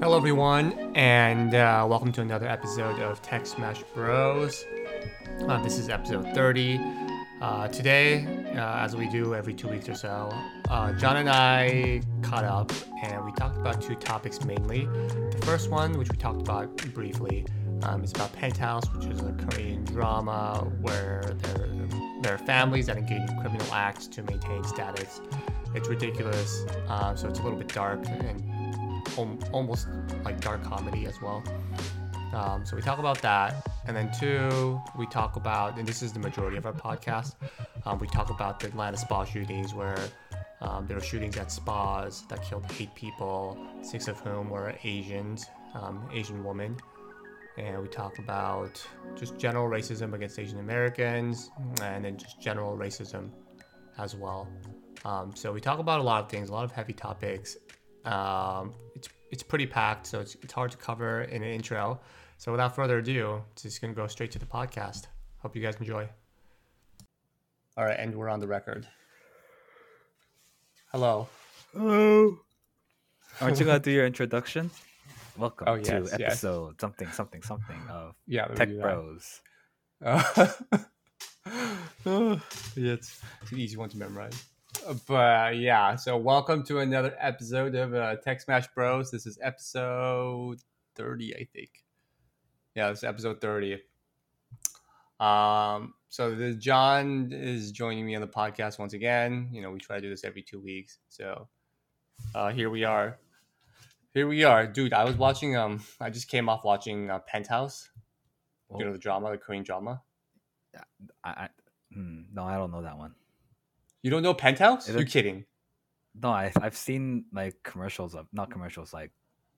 Hello everyone, and welcome to another episode of Tech Smash Bros. This is episode 30. Today, as we do every 2 weeks or so, John and I caught up and we talked about two topics mainly. The first one, which we talked about briefly, is about Penthouse, which is a Korean drama where there are families that engage in criminal acts to maintain status. It's ridiculous, so it's a little bit dark and almost like dark comedy as well. So we talk about that, and then two, we talk about, and this is the majority of our podcast, we talk about the Atlanta spa shootings where there were shootings at spas that killed 8 people, 6 of whom were Asians, Asian women. And we talk about just general racism against Asian Americans, and then just general racism as well. So we talk about a lot of things, a lot of heavy topics. It's pretty packed, so it's hard to cover in an intro. So without further ado, it's just gonna go straight to the podcast. Hope you guys enjoy. All right, and we're on the record. Hello. Aren't you gonna do your introduction? Welcome to episode something of Tech Bros. Yeah, it's an easy one to memorize. But yeah, so welcome to another episode of Tech Smash Bros. This is episode 30, I think. Yeah, this is episode 30. So John is joining me on the podcast once again. You know, we try to do this every 2 weeks. So here we are. Dude, I was watching, I just came off watching Penthouse. Oh. You know, the drama, the Korean drama? No, I don't know that one. You don't know Penthouse? You're kidding. No, I've seen like commercials of, not commercials, like.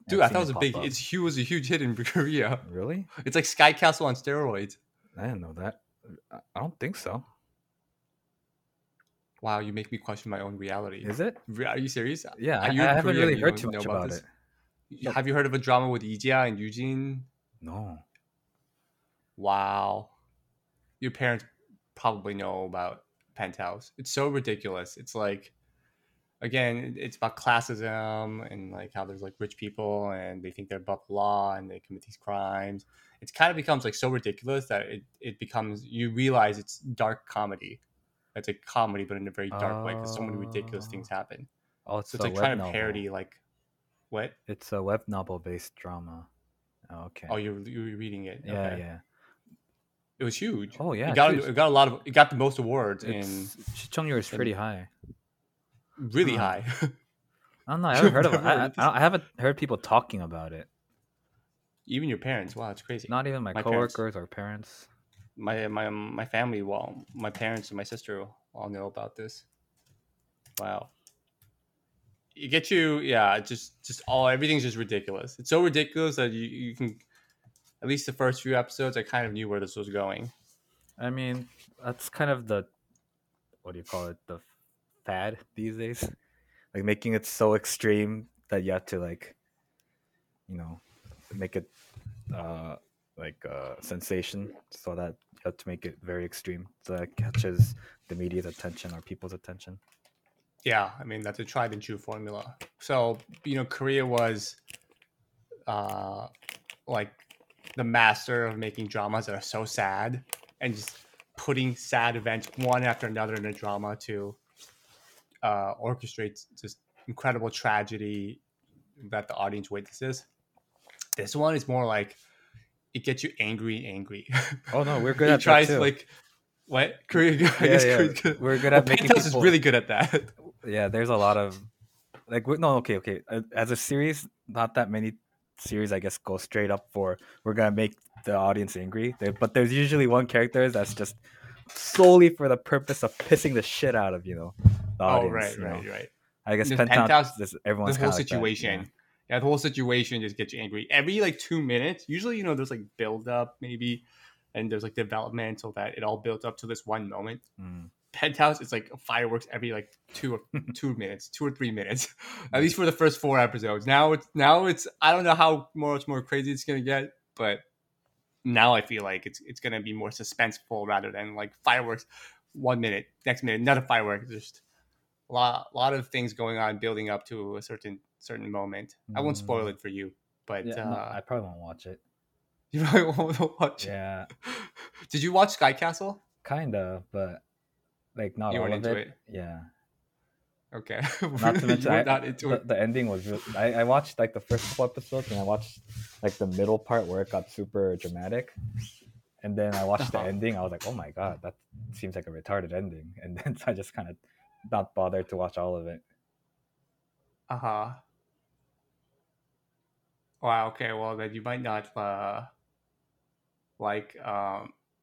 Dude, I thought it was it was a huge hit in Korea. Really? It's like Sky Castle on steroids. I didn't know that. I don't think so. Wow, you make me question my own reality. Is it? Are you serious? Yeah, I haven't really heard too much about it. Have you heard of a drama with Lee Ji-ah and Eugene? No. Wow. Your parents probably know about Penthouse. It's so ridiculous. It's like, again, it's about classism and like how there's like rich people and they think they're above the law and they commit these crimes. It kind of becomes like so ridiculous that it becomes, you realize it's dark comedy. It's a comedy, but in a very dark way because so many ridiculous things happen. Oh, so it's like trying to parody like what? It's a web novel based drama. Oh, okay. Oh, you're reading it. Yeah, okay. Yeah. It was huge. Oh yeah, it got the most awards. Shicheng Yu is pretty high. Really high. I don't know. I haven't heard people talking about it. Even your parents. Wow, it's crazy. Not even my coworkers or parents. My family. Well, my parents and my sister all know about this. Wow. You get you. Yeah. Just all everything's just ridiculous. It's so ridiculous that you can. At least the first few episodes, I kind of knew where this was going. I mean, that's kind of the, what do you call it, the fad these days? Like making it so extreme that you have to like, you know, make it like a sensation so that you have to make it very extreme so that it catches the media's attention or people's attention. Yeah, I mean, that's a tried and true formula. So, you know, Korea was like, the master of making dramas that are so sad and just putting sad events one after another in a drama to orchestrate just incredible tragedy that the audience witnesses. This one is more like it gets you angry. Oh no, we're good at that too. Like what? Korea, Korea. We're good at making people... is really good at that. Yeah, there's a lot of like okay. As a series, not that many series I guess go straight up for we're gonna make the audience angry, but there's usually one character that's just solely for the purpose of pissing the shit out of, you know, the audience. Right. I guess Penthouse, everyone's the whole situation. Like that, yeah, the whole situation just gets you angry every like 2 minutes. Usually, you know, there's like build up maybe, and there's like development so that it all builds up to this one moment. Penthouse, it's like fireworks every like 2 or 3 minutes, 2 or 3 minutes, at least for the first 4 episodes. Now it's I don't know how much more crazy it's gonna get, but now I feel like it's gonna be more suspenseful rather than like fireworks 1 minute, next minute another firework. Just a lot of things going on building up to a certain moment. I won't spoil it for you, But yeah, no, I probably won't watch it. You probably won't watch it. Yeah. Did you watch Sky Castle? Kind of, but like not all of it. Yeah. Okay. Not to mention, the ending was really, I watched like the first couple episodes, and I watched like the middle part where it got super dramatic, and then I watched the ending. I was like, oh my god, that seems like a retarded ending, and then I just kind of not bothered to watch all of it. Wow. Okay. Well, then you might not like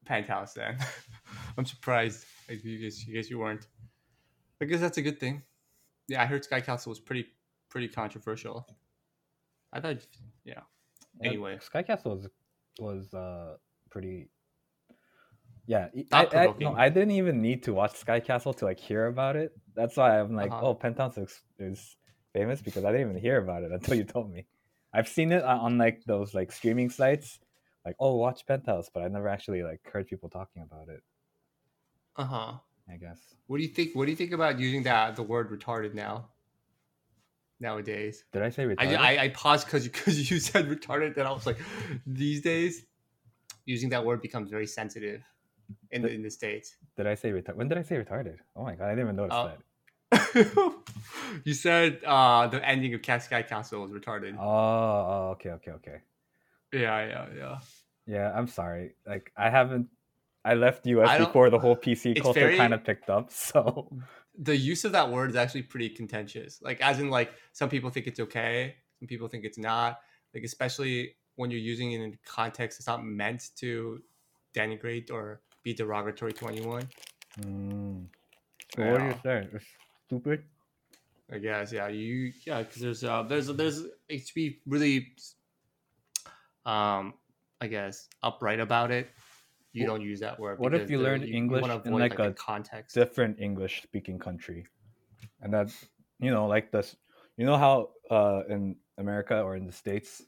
Penthouse then. I'm surprised. Like, you guess you weren't. I guess that's a good thing. Yeah, I heard Sky Castle was pretty controversial. I thought, yeah. Anyway, Sky Castle was pretty. Yeah, I didn't even need to watch Sky Castle to like hear about it. That's why I'm like, oh, Penthouse is famous, because I didn't even hear about it until you told me. I've seen it on like those like streaming sites, like, oh, watch Penthouse, but I never actually like heard people talking about it. I guess. What do you think about using the word retarded nowadays? Did I say retarded? I paused because you said retarded, and I was like, these days, using that word becomes very sensitive in the States. Did I say retarded? When did I say retarded? Oh my god, I didn't even notice that. You said the ending of Sky Castle was retarded. Oh, okay. Yeah. I'm sorry. Like I left US before the whole PC culture kind of picked up, so... The use of that word is actually pretty contentious. Like, as in, like, some people think it's okay, some people think it's not. Like, especially when you're using it in context, it's not meant to denigrate or be derogatory to anyone. What are you saying? It's stupid? I guess, yeah. Because there's it should be really, I guess, upright about it. You don't use that word. What if you learned English in like a context, different English-speaking country, and that like this, how in America or in the States,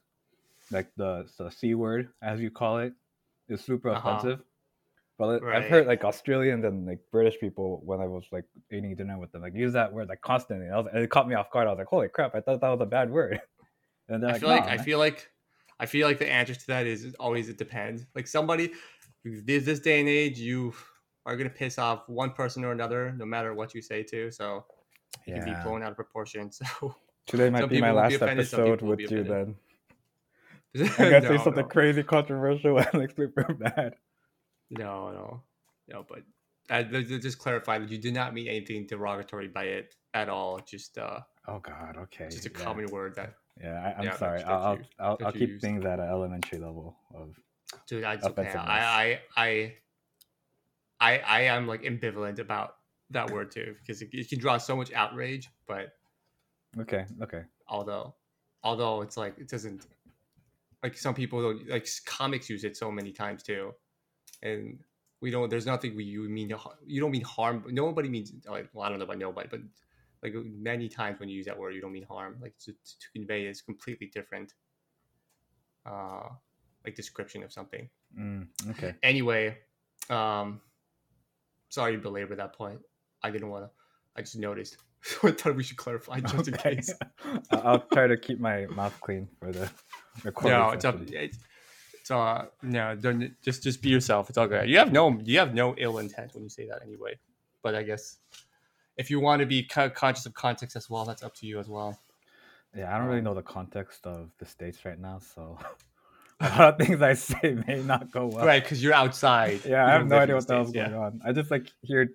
like the C word, as you call it, is super offensive. But I've heard like Australians and like British people, when I was like eating dinner with them, like use that word like constantly. And it caught me off guard. I was like, holy crap! I thought that was a bad word. And I feel like I feel like the answer to that is always it depends. Like somebody. This day and age, you are going to piss off one person or another, no matter what you say to. So it can be blown out of proportion. So today might be my last episode with you then. I'm going to say something crazy controversial and like super bad. No, but just clarify that you did not mean anything derogatory by it at all. Just oh god, okay. Just a common word that. Yeah, I'm sorry. I'll keep things at an elementary level of. Dude, that's okay. I am like ambivalent about that word too, because it can draw so much outrage. But okay. Although it's like it doesn't, like some people don't, like comics use it so many times too, and we don't. There's nothing you mean. You don't mean harm. Nobody means. Like, well, I don't know about nobody, but like many times when you use that word, you don't mean harm. Like to convey is completely different. Like description of something. Okay. Anyway, sorry to belabor that point. I didn't want to. I just noticed. So I thought we should clarify just in case. I'll try to keep my mouth clean for the recording. No, it's up. It's no. Don't just be yourself. It's all good. You have no ill intent when you say that anyway. But I guess if you want to be conscious of context as well, that's up to you as well. Yeah, I don't really know the context of the States right now, so. A lot of things I say may not go well. Right, because you're outside. Yeah, I have no idea what the hell's going on. I just like hear...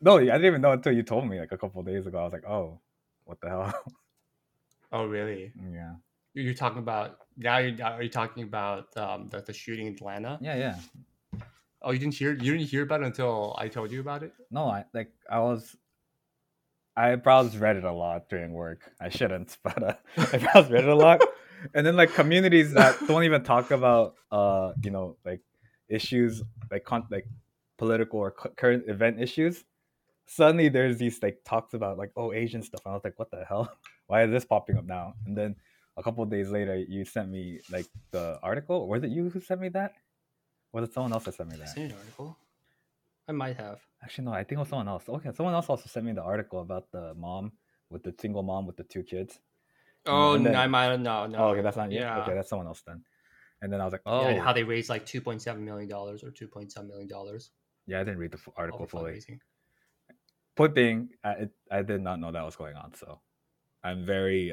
No, I didn't even know until you told me like a couple of days ago. I was like, oh, what the hell? Oh, really? Yeah. You're talking about... Are you talking about the shooting in Atlanta? Yeah. Oh, you didn't hear about it until I told you about it? No, I browse Reddit a lot during work. I shouldn't, but I browse Reddit a lot. And then like communities that don't even talk about like issues like political or current event issues, suddenly there's these like talks about like, oh, Asian stuff, and I was like, what the hell, why is this popping up now? And then a couple of days later you sent me like the article. Was it you who sent me that? Was it someone else that sent me that? I sent an article. I might have actually, no, I think it was someone else. Okay, someone else also sent me the article about the mom with the single mom with the two kids. Oh, then, no. Oh, okay, that's not you. Yeah. Okay, that's someone else then. And then I was like, oh. Yeah, and how they raised like $2.7 million or $2.7 million. Yeah, I didn't read the article fully. Point being, I did not know that was going on. So I'm very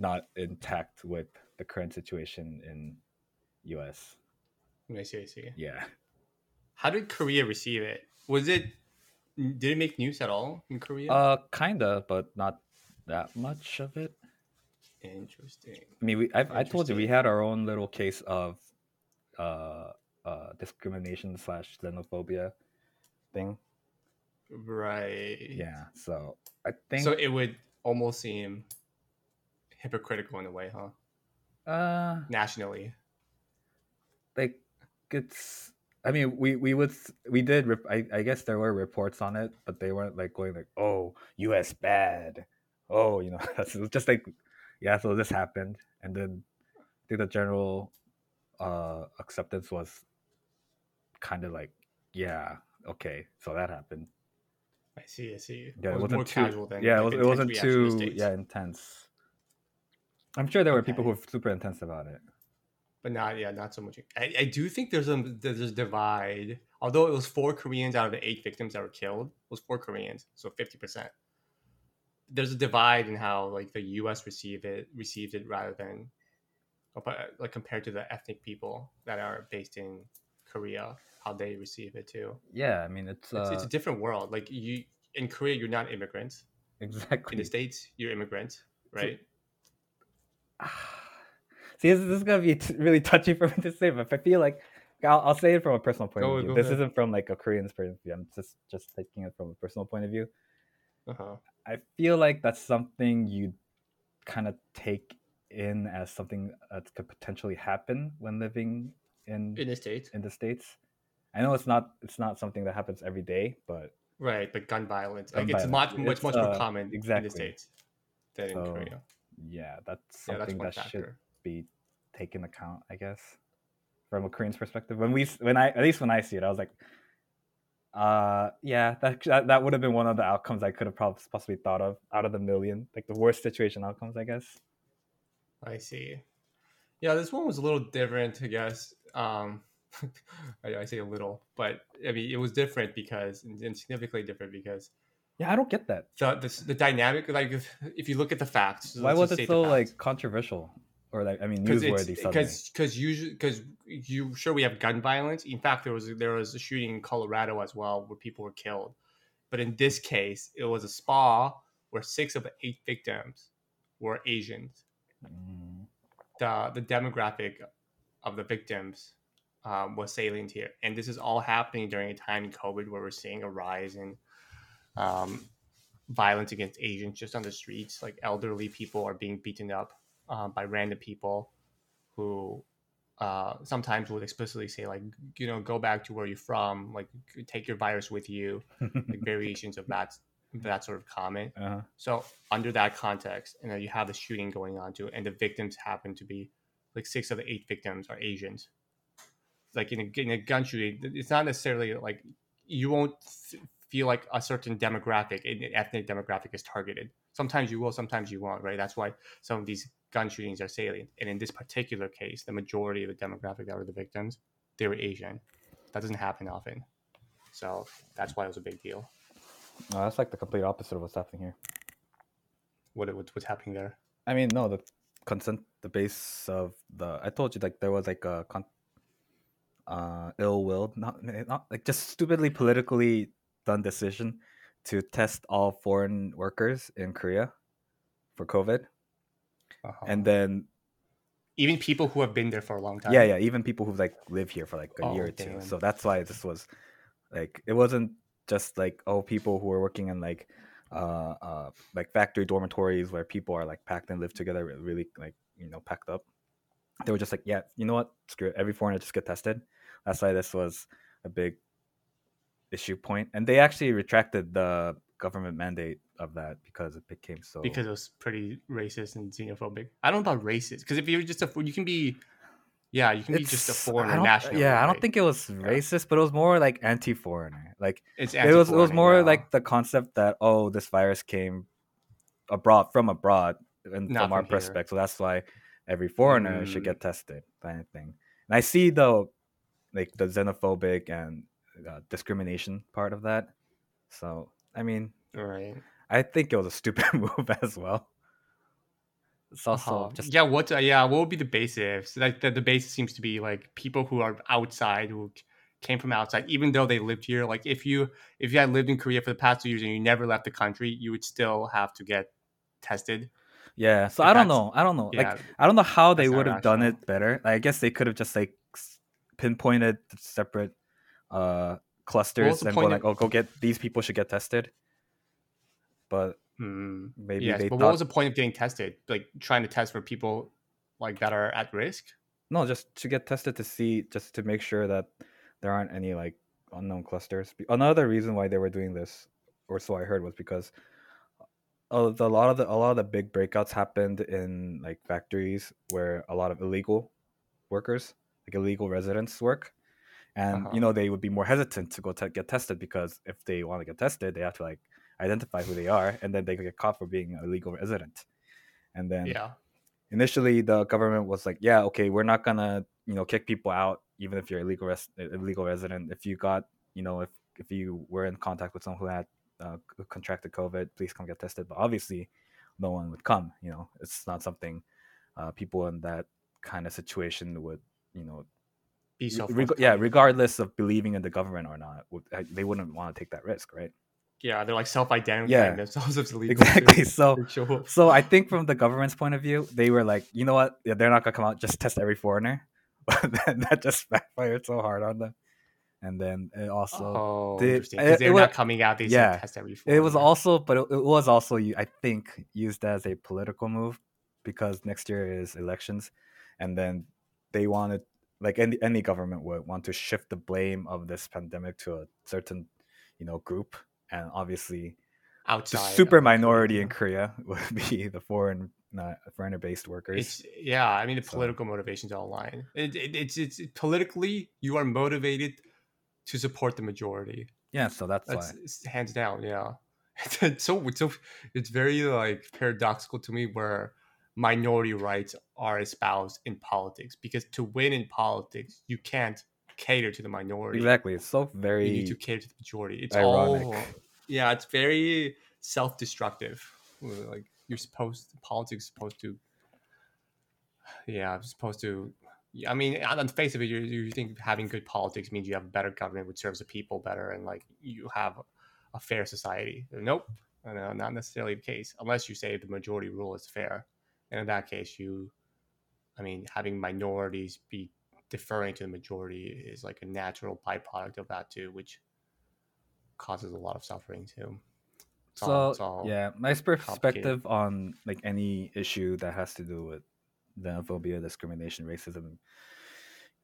not in tact with the current situation in U.S. I see. Yeah. How did Korea receive it? Did it make news at all in Korea? Kinda, but not that much of it. Interesting. I mean, I told you we had our own little case of discrimination/xenophobia thing. Right. Yeah. So I think so. It would almost seem hypocritical in a way, huh? Nationally, like it's. I mean, we did. I guess there were reports on it, but they weren't like going like, "Oh, U.S. bad." Oh, you know, it was just like, yeah. So this happened, and then I think the general acceptance was kind of like, yeah, okay, so that happened. I see. Yeah, it was more casual than it wasn't too intense. I'm sure there were people who were super intense about it. But not so much. I do think there's a divide. Although it was 4 Koreans out of the 8 victims that were killed, it was 4 Koreans, so 50%. There's a divide in how like the U.S. received it rather than like compared to the ethnic people that are based in Korea, how they receive it too. Yeah, I mean it's a different world. Like you in Korea, you're not immigrants. Exactly. In the States, you're immigrants, right? See, this is going to be really touchy for me to say, but I feel like I'll say it from a personal point of view. This isn't from like a Korean's point of view. I'm just taking it from a personal point of view. Uh-huh. I feel like that's something you kind of take in as something that could potentially happen when living in the States. I know it's not something that happens every day, but right, but gun violence. It's much more common in the States than in Korea. Yeah, that's something that should be taken account, I guess, from a Korean's perspective. When I see it, I was like, that would have been one of the outcomes I could have probably possibly thought of out of the million, like the worst situation outcomes, I guess. I see. Yeah, this one was a little different, I guess. I say a little, but I mean it was different and significantly different because. Yeah, I don't get that. The dynamic, like if you look at the facts, why was it so like controversial? Or like, I mean, newsworthy suddenly. Because we have gun violence. In fact, there was a shooting in Colorado as well where people were killed, but in this case, it was a spa where 6 of the 8 victims were Asians. Mm. The demographic of the victims was salient here, and this is all happening during a time in COVID where we're seeing a rise in violence against Asians just on the streets. Like elderly people are being beaten up. By random people who sometimes would explicitly say, like, you know, go back to where you're from, like, take your virus with you, like variations of that sort of comment. Uh-huh. So under that context, and then you have the shooting going on too, and the victims happen to be, like, 6 of the 8 victims are Asians. Like in a gun shooting, it's not necessarily like you won't feel like a certain demographic, an ethnic demographic is targeted. Sometimes you will, sometimes you won't, right? That's why some of these gun shootings are salient. And in this particular case, the majority of the demographic that were the victims, they were Asian. That doesn't happen often. So that's why it was a big deal. No, that's like the complete opposite of what's happening here. What's happening there? I mean, no, I told you, like, there was like a ill-willed, not like just stupidly politically done decision to test all foreign workers in Korea for COVID. Uh-huh. And then even people who have been there for a long time. Yeah. Even people who've like lived here for like a year or two. Damn. So that's why this was like, it wasn't just like, people who were working in like factory dormitories where people are like packed and live together, really like, you know, packed up. They were just like, yeah, you know what? Screw it. Every foreigner just get tested. That's why this was a big issue point. And they actually retracted the government mandate of that because it was pretty racist and xenophobic. I don't know about racist because if you're just you can be just a foreigner national. Yeah, right? I don't think it was racist, but it was more like anti-foreigner. Like it was more like the concept that this virus came abroad, from abroad, and from our perspective. So that's why every foreigner should get tested, kind of thing. And I see though, like the xenophobic and discrimination part of that. So I mean, right. I think it was a stupid move as well. It's also just what would be the basis? Like the basis seems to be like people who are outside, who came from outside, even though they lived here. Like if you had lived in Korea for the past 2 years and you never left the country, you would still have to get tested. Yeah. So I don't know. Yeah, like I don't know how they would have done it better. Like, I guess they could have just like pinpointed separate clusters and go like, go get these people should get tested. But maybe they thought... what was the point of getting tested? Like trying to test for people like that are at risk? No, just to get tested to see, just to make sure that there aren't any like unknown clusters. Another reason why they were doing this, or so I heard, was because a lot of the big breakouts happened in like factories where a lot of illegal workers, like illegal residents, work. And you know, they would be more hesitant to go get tested, because if they want to get tested, they have to like identify who they are, and then they could get caught for being an illegal resident. And then initially the government was like, yeah, okay, we're not gonna, you know, kick people out even if you're illegal resident. If you got, you know, if you were in contact with someone who had contracted COVID, please come get tested. But obviously no one would come, you know. It's not something people in that kind of situation would, you know, be regardless of believing in the government or not, they wouldn't want to take that risk, right? Yeah, they're like self-identifying themselves as illegal. Exactly. So I think from the government's point of view, they were like, you know what? Yeah, they're not gonna come out. Just test every foreigner. But then that just backfired so hard on them. And then it also interesting. Because they're not coming out. They said test every foreigner. It was also, but it was also, I think, used as a political move, because next year is elections, and then they wanted, like any government would want to shift the blame of this pandemic to a certain, you know, group. And obviously, outside, the super minority in Korea would be the foreigner-based workers. I mean, the political motivations are aligned. It's politically, you are motivated to support the majority. Yeah, so that's why. It's hands down, yeah. So it's very like paradoxical to me where minority rights are espoused in politics, because to win in politics, you can't cater to the minority. Exactly. It's so very, you need to cater to the majority. It's ironic. It's very self-destructive. Like politics is supposed to I mean, on the face of it, you think having good politics means you have a better government which serves the people better, and like you have a fair society. Nope. No, not necessarily the case, unless you say the majority rule is fair. And in that case, having minorities be deferring to the majority is like a natural byproduct of that too, which causes a lot of suffering too. My perspective on like any issue that has to do with xenophobia, discrimination, racism,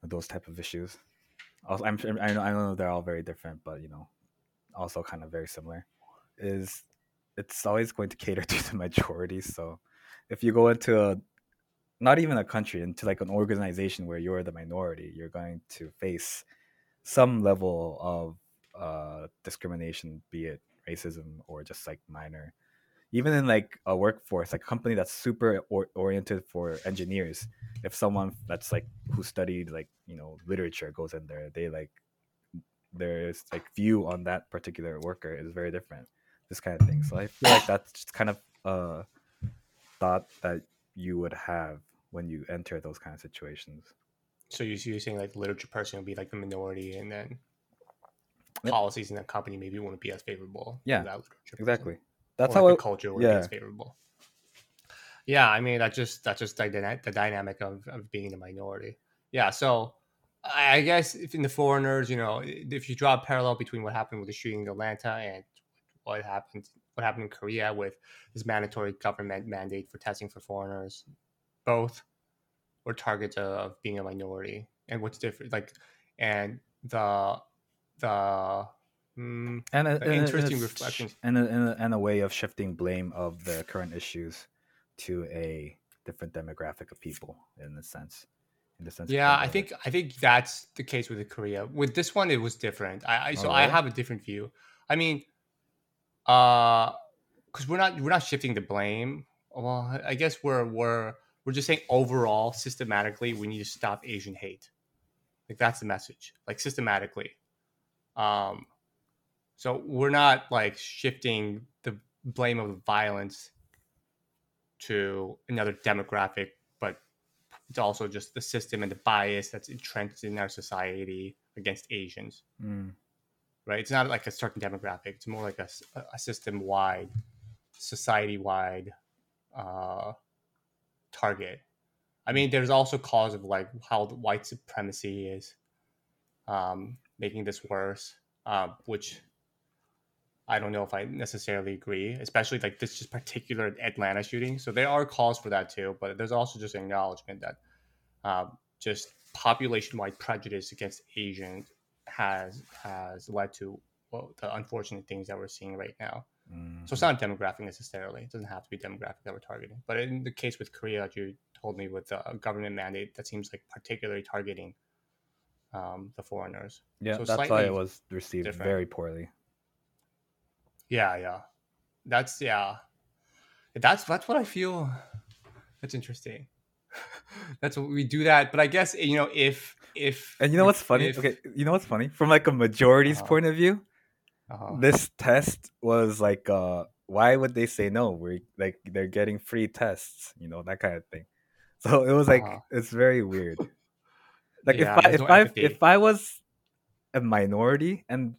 those type of issues. Also, I know they're all very different, but you know, also kind of very similar. Is it's always going to cater to the majority. So if you go into not even a country, into like an organization where you're the minority, you're going to face some level of discrimination, be it racism or just like minor. Even in like a workforce, like a company that's super oriented for engineers, if someone that's like who studied like, you know, literature goes in there, they like, there's like view on that particular worker is very different, this kind of thing. So I feel like that's just kind of a thought that you would have when you enter those kind of situations. So you're saying like the literature person would be like the minority, and then policies in that company maybe won't be as favorable. Yeah, that exactly. That's or how like the culture would be as favorable. Yeah, I mean that's just like the dynamic of being the minority. Yeah, so I guess if in the foreigners, you know, if you draw a parallel between what happened with the shooting in Atlanta and what happened in Korea with this mandatory government mandate for testing for foreigners, both were targets of being a minority. And what's different, like, and interesting reflections and a way of shifting blame of the current issues to a different demographic of people in the sense. Yeah, I think that's the case with Korea. With this one, it was different. I have a different view. I mean. because we're not shifting the blame. Well, I guess we're just saying overall, systematically, we need to stop Asian hate. Like, that's the message. Like, systematically. So we're not like shifting the blame of violence to another demographic, but it's also just the system and the bias that's entrenched in our society against Asians. Mm. Right? It's not like a certain demographic. It's more like a system-wide, society-wide target. I mean, there's also cause of like how the white supremacy is making this worse, which I don't know if I necessarily agree, especially like this just particular Atlanta shooting. So there are calls for that too, but there's also just an acknowledgement that just population-wide prejudice against Asians has led to the unfortunate things that we're seeing right now. Mm-hmm. So it's not demographic necessarily. It doesn't have to be demographic that we're targeting. But in the case with Korea, like you told me, with a government mandate, that seems like particularly targeting the foreigners. Yeah, so that's why it was received different. Very poorly. Yeah. That's what I feel. That's interesting. That's what we do that. But I guess, you know, if and you know what's funny? Okay, you know what's funny? From like a majority's point of view, this test was like, why would they say no? We're like, they're getting free tests, you know, that kind of thing. So it was like, it's very weird. Like if I was a minority and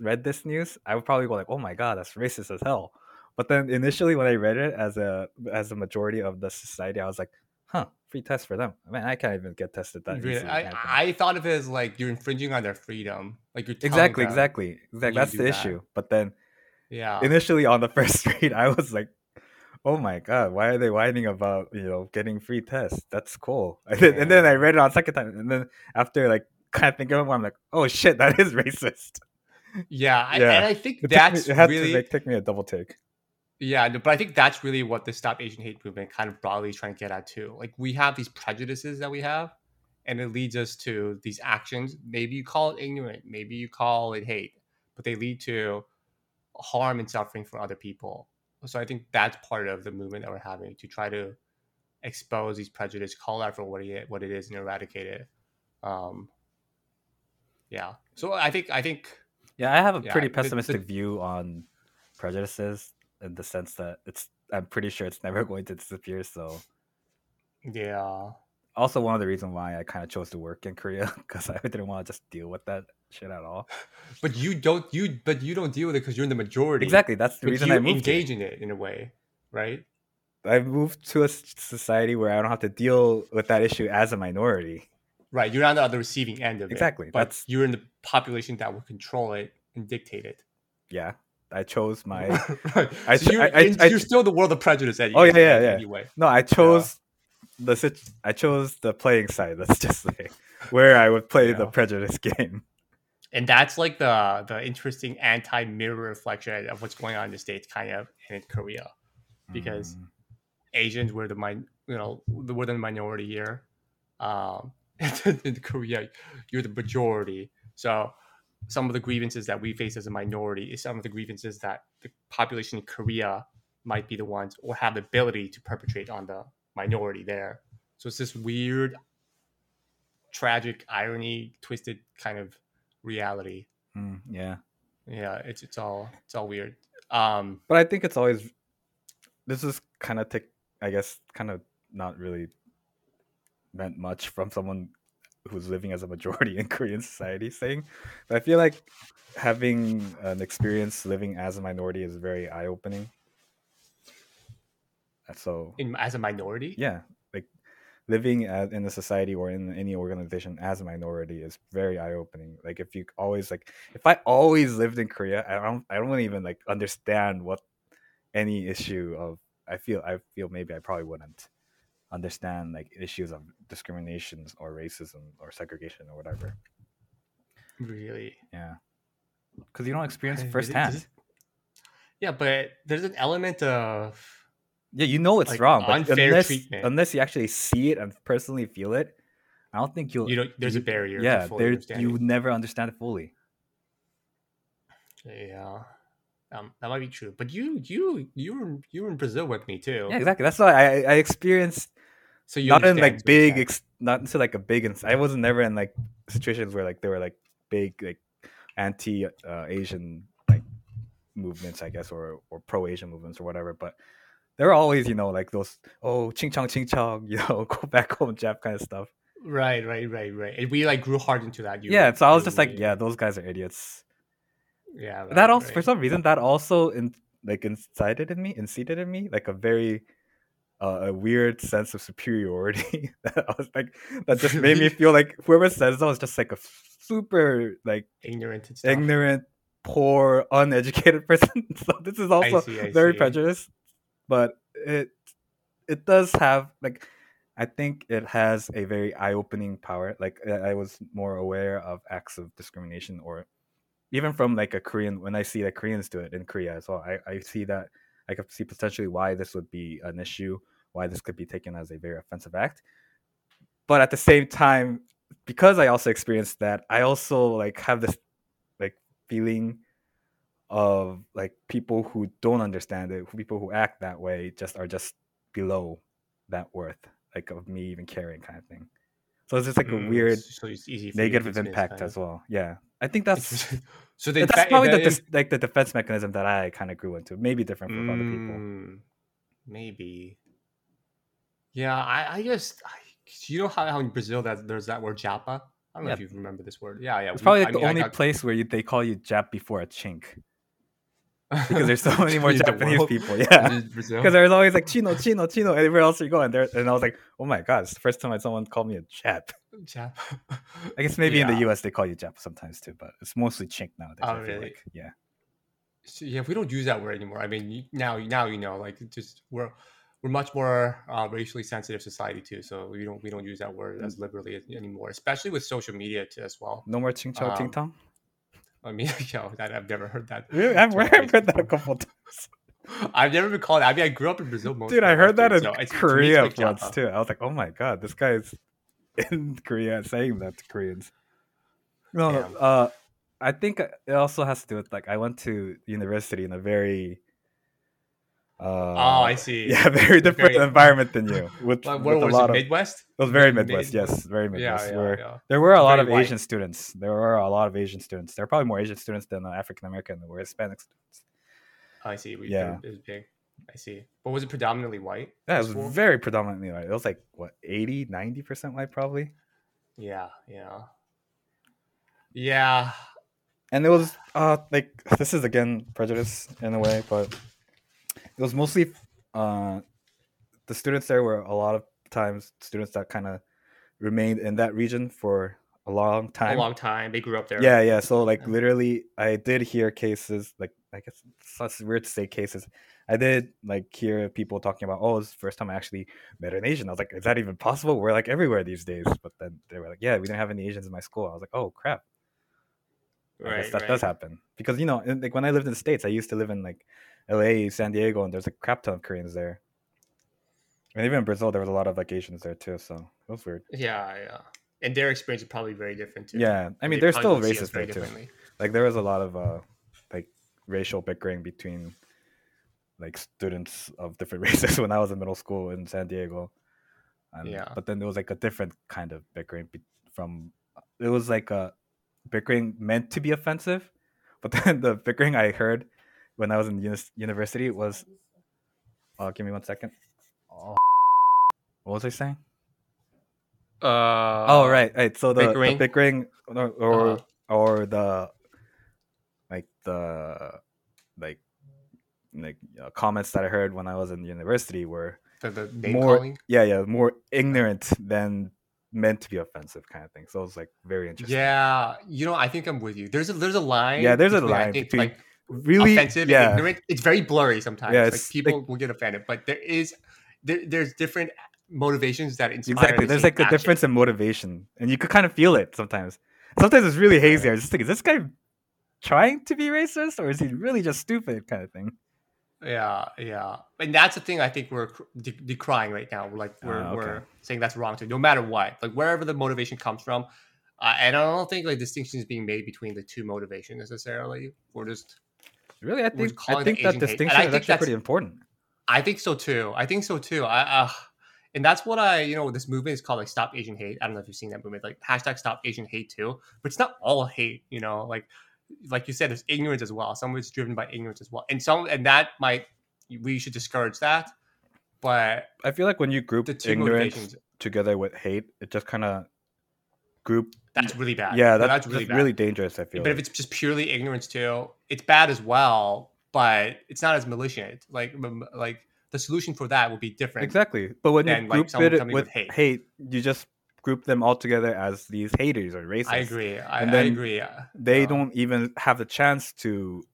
read this news, I would probably go like, oh my God, that's racist as hell. But then initially when I read it as a majority of the society, I was like, huh, free test for them. I mean, I can't even get tested that easily. I thought of it as like you're infringing on their freedom. Like you're telling them exactly. That's the issue. But then, initially on the first read, I was like, "Oh my God, why are they whining about getting free tests? That's cool." And then I read it on second time, and then after like kind of thinking about it, I'm like, "Oh shit, that is racist." And I think it took me a double take. Yeah, but I think that's really what the Stop Asian Hate movement kind of broadly is trying to get at too. Like, we have these prejudices that we have, and it leads us to these actions. Maybe you call it ignorant, maybe you call it hate, but they lead to harm and suffering for other people. So I think that's part of the movement that we're having, to try to expose these prejudices, call out for what it is, and eradicate it. So I think. Yeah, I have a pretty pessimistic view on prejudices, in the sense that I'm pretty sure it's never going to disappear. So also one of the reasons why I kind of chose to work in Korea, because I didn't want to just deal with that shit at all. But you don't deal with it because you're in the majority. Exactly, that's the reason I moved. You engage in it in a way, right? I moved to a society where I don't have to deal with that issue as a minority. Right, you're not on the receiving end of it. Exactly. But you're in the population that will control it and dictate it. Yeah. I chose my. Right. You're still the world of prejudice. Anyway. No, I chose the playing side. Let's just say where I would play the prejudice game. And that's like the interesting anti-mirror reflection of what's going on in the States, kind of, and in Korea, because Asians were the minority here. In Korea, you're the majority, so. Some of the grievances that we face as a minority is some of the grievances that the population in Korea might be the ones or have the ability to perpetrate on the minority there. So it's this weird, tragic, irony, twisted kind of reality. It's all weird. But I think it's always, this is kind of not really meant much from someone who's living as a majority in Korean society saying. But I feel like having an experience living as a minority is very eye-opening. So, as a minority? Yeah. Like living in a society or in any organization as a minority is very eye-opening. Like if I always lived in Korea, I don't even like understand what any issue of, I feel maybe I probably wouldn't understand like issues of discriminations or racism or segregation or whatever. Really? Yeah. Because you don't experience firsthand. But there's an element of it's like wrong. But unfair treatment. Unless you actually see it and personally feel it, I don't think there's a barrier. Yeah, to fully understanding. You would never understand it fully. Yeah. That might be true, but you were in Brazil with me too. Yeah, exactly. That's why I experienced. So you not in like big, not into like a big. I wasn't never in like situations where like there were like big like anti-Asian like movements, I guess, or pro-Asian movements or whatever. But there are always, you know, like those ching chong, you know, go back home, Jap kind of stuff. Right. And we like grew hard into that. So I was just like, yeah, those guys are idiots. Yeah, that also for some reason that also incited in me like a very a weird sense of superiority that I was like, that just made me feel like whoever says that was just like a super like ignorant, poor, uneducated person. So this is also I see. Prejudiced, but it does have like, I think it has a very eye-opening power. Like I was more aware of acts of discrimination or. Even from like a Korean, when I see that Koreans do it in Korea as well, I see that I could see potentially why this would be an issue, why this could be taken as a very offensive act. But at the same time, because I also experienced that, I also like have this like feeling of like people who don't understand it, people who act that way just are just below that worth, like of me even caring kind of thing. So it's just like a weird negative impact as well. Yeah, I think that's so. That's probably the defense mechanism that I kind of grew into. Maybe different from other people. Maybe. Yeah, I just you know how in Brazil that there's that word Japa. I don't know if you remember this word. Yeah. It's probably the only place where they call you Jap before a chink. Because there's so many more Japanese people, because there's always like Chino, everywhere else you go, and I was like, oh my god, it's the first time someone called me a Jap. I guess maybe in the US they call you Jap sometimes too, but it's mostly chink nowadays. Oh, really? I feel like. Yeah. So, yeah, we don't use that word anymore. I mean, now you know, like just we're much more racially sensitive society too, so we don't use that word as liberally anymore, especially with social media too as well. No more ching chong ting tong. I mean, I've never heard that. Really? I've heard that a couple times. I've never been called. I mean, I grew up in Brazil most. Dude, I heard that in Korea once too. I was like, oh my god, this guy is in Korea saying that to Koreans. No. I think it also has to do with like I went to university in a very. I see. Yeah, very different environment than you. With what was it? Midwest? It was very Midwest. Yes, very Midwest. Yeah. There were a lot of Asian students. There are probably more Asian students than African American or Hispanic students. I see. It was big. I see. But was it predominantly white? Yeah, it was very predominantly white. It was like 80-90% white probably. Yeah. And it was like this is again prejudice in a way, but. It was mostly the students there were a lot of times students that kind of remained in that region for a long time. They grew up there. Yeah. So like literally I did hear cases like I guess it's weird to say cases. I did like hear people talking about, oh, it's the first time I actually met an Asian. I was like, is that even possible? We're like everywhere these days. But then they were like, yeah, we didn't have any Asians in my school. I was like, oh, crap. I guess that does happen. Because, you know, like when I lived in the States, I used to live in like LA, San Diego, and there's a crap ton of Koreans there. And even in Brazil, there was a lot of like Asians there too, so it was weird. Yeah. And their experience is probably very different too. Yeah, I mean, they're still racist there too. Like there was a lot of like racial bickering between like students of different races when I was in middle school in San Diego. But then there was like a different kind of bickering it was like a bickering meant to be offensive, but then the bickering I heard when I was in university was, give me 1 second. Oh, what was I saying? Right. So the bickering or the comments that I heard when I was in university were the more calling? More ignorant than meant to be offensive kind of thing. So it was like very interesting. Yeah, you know, I think I'm with you. There's a line. Yeah, there's a line between. Like, really offensive and ignorant. It's very blurry sometimes. Yeah, like people will get offended, but there's different motivations that inspire. Exactly, there's like a difference in motivation, and you could kind of feel it sometimes. Sometimes it's really hazy. I just think, is this guy trying to be racist, or is he really just stupid, kind of thing? Yeah, and that's the thing I think we're decrying right now. We're saying that's wrong too, no matter what. Like wherever the motivation comes from, and I don't think like distinction is being made between the two motivations necessarily. We're just Really, I think that distinction is actually pretty important. I think so too. And that's what this movement is called, like Stop Asian Hate. I don't know if you've seen that movement, like hashtag Stop Asian Hate too. But it's not all hate, like you said, there's ignorance as well. Some of it's driven by ignorance as well, we should discourage that. But I feel like when you group ignorance together with hate, it just kind of group. That's really bad. Yeah, that's really bad. Really dangerous, I feel. But if it's just purely ignorance too, it's bad as well. But it's not as malicious. Like the solution for that would be different. Exactly. But when you group it with hate, you just group them all together as these haters or racists. I agree. I agree. Yeah. They don't even have the chance to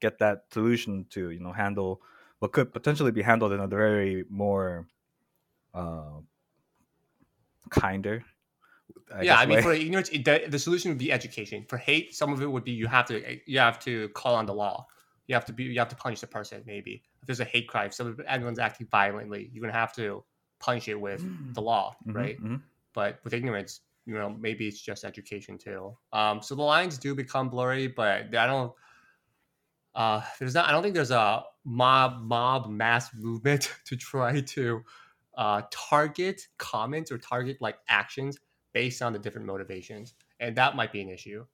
get that solution to handle what could potentially be handled in a very more kinder. I mean, for ignorance, the solution would be education. For hate, some of it would be you have to call on the law. You have to punish the person. Maybe if there's a hate crime, everyone's acting violently, you're gonna have to punish it with the law, right? Mm-hmm. But with ignorance, maybe it's just education too. So the lines do become blurry, but I don't think there's a mob mass movement to try to target comments or target actions based on the different motivations, and that might be an issue.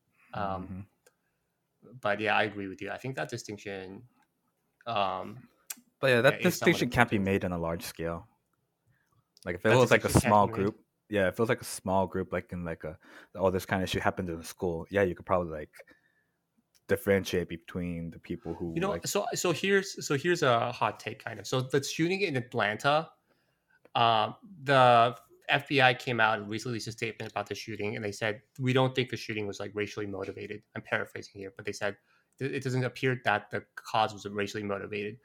But yeah, I agree with you. I think that distinction. That distinction can't be made on a large scale. Like if it was like a small group, yeah, if it was like a small group, like in like this kind of shit happened in the school. Yeah, you could probably differentiate between the people who here's a hot take kind of. So the shooting in Atlanta, the FBI came out and recently released a statement about the shooting, and they said, we don't think the shooting was racially motivated. I'm paraphrasing here, but they said it doesn't appear that the cause was racially motivated.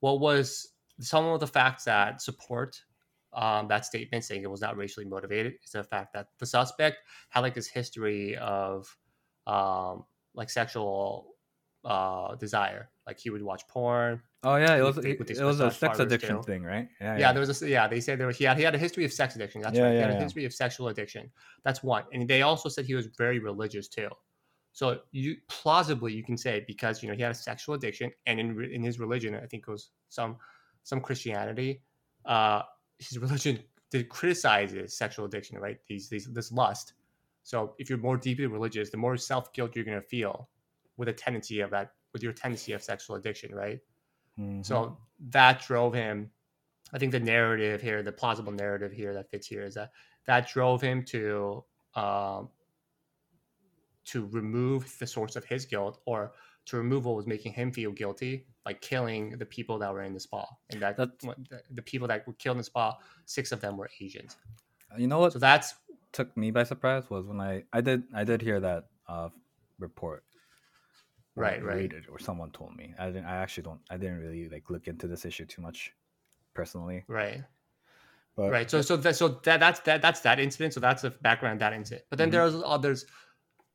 What was some of the facts that support that statement saying it was not racially motivated is the fact that the suspect had this history of sexual desire. He would watch porn. Oh yeah, it was a sex addiction thing, right? Yeah. They said he had a history of sex addiction. That's right. He had a history of sexual addiction. That's one. And they also said he was very religious too. So you plausibly you can say because he had a sexual addiction, and in his religion, I think it was some Christianity. His religion criticizes sexual addiction, right? This lust. So if you're more deeply religious, the more self guilt you're going to feel with your tendency of sexual addiction, right? Mm-hmm. So that drove him. I think the plausible narrative here that fits here is that drove him to remove the source of his guilt, or to remove what was making him feel guilty by killing the people that were in the spa. And the people that were killed in the spa, 6 of them were Asians. You know what? So that's took me by surprise was when I did hear that report. Right. Or someone told me. I didn't really look into this issue too much, personally. Right. But, right. So that's that incident. So that's the background that incident. But then there are others.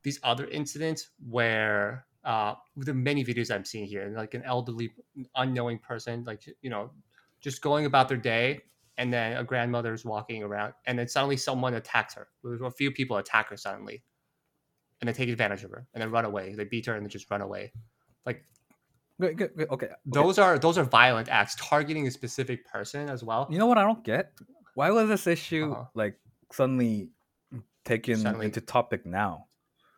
These other incidents where the many videos I'm seeing here, and an elderly, unknowing person, just going about their day, and then a grandmother's walking around, and then suddenly someone attacks her. A few people attack her suddenly. And they take advantage of her, and then run away. They beat her, and they just run away. Okay. Those are violent acts targeting a specific person as well. You know what I don't get? Why was this issue suddenly taken into topic now?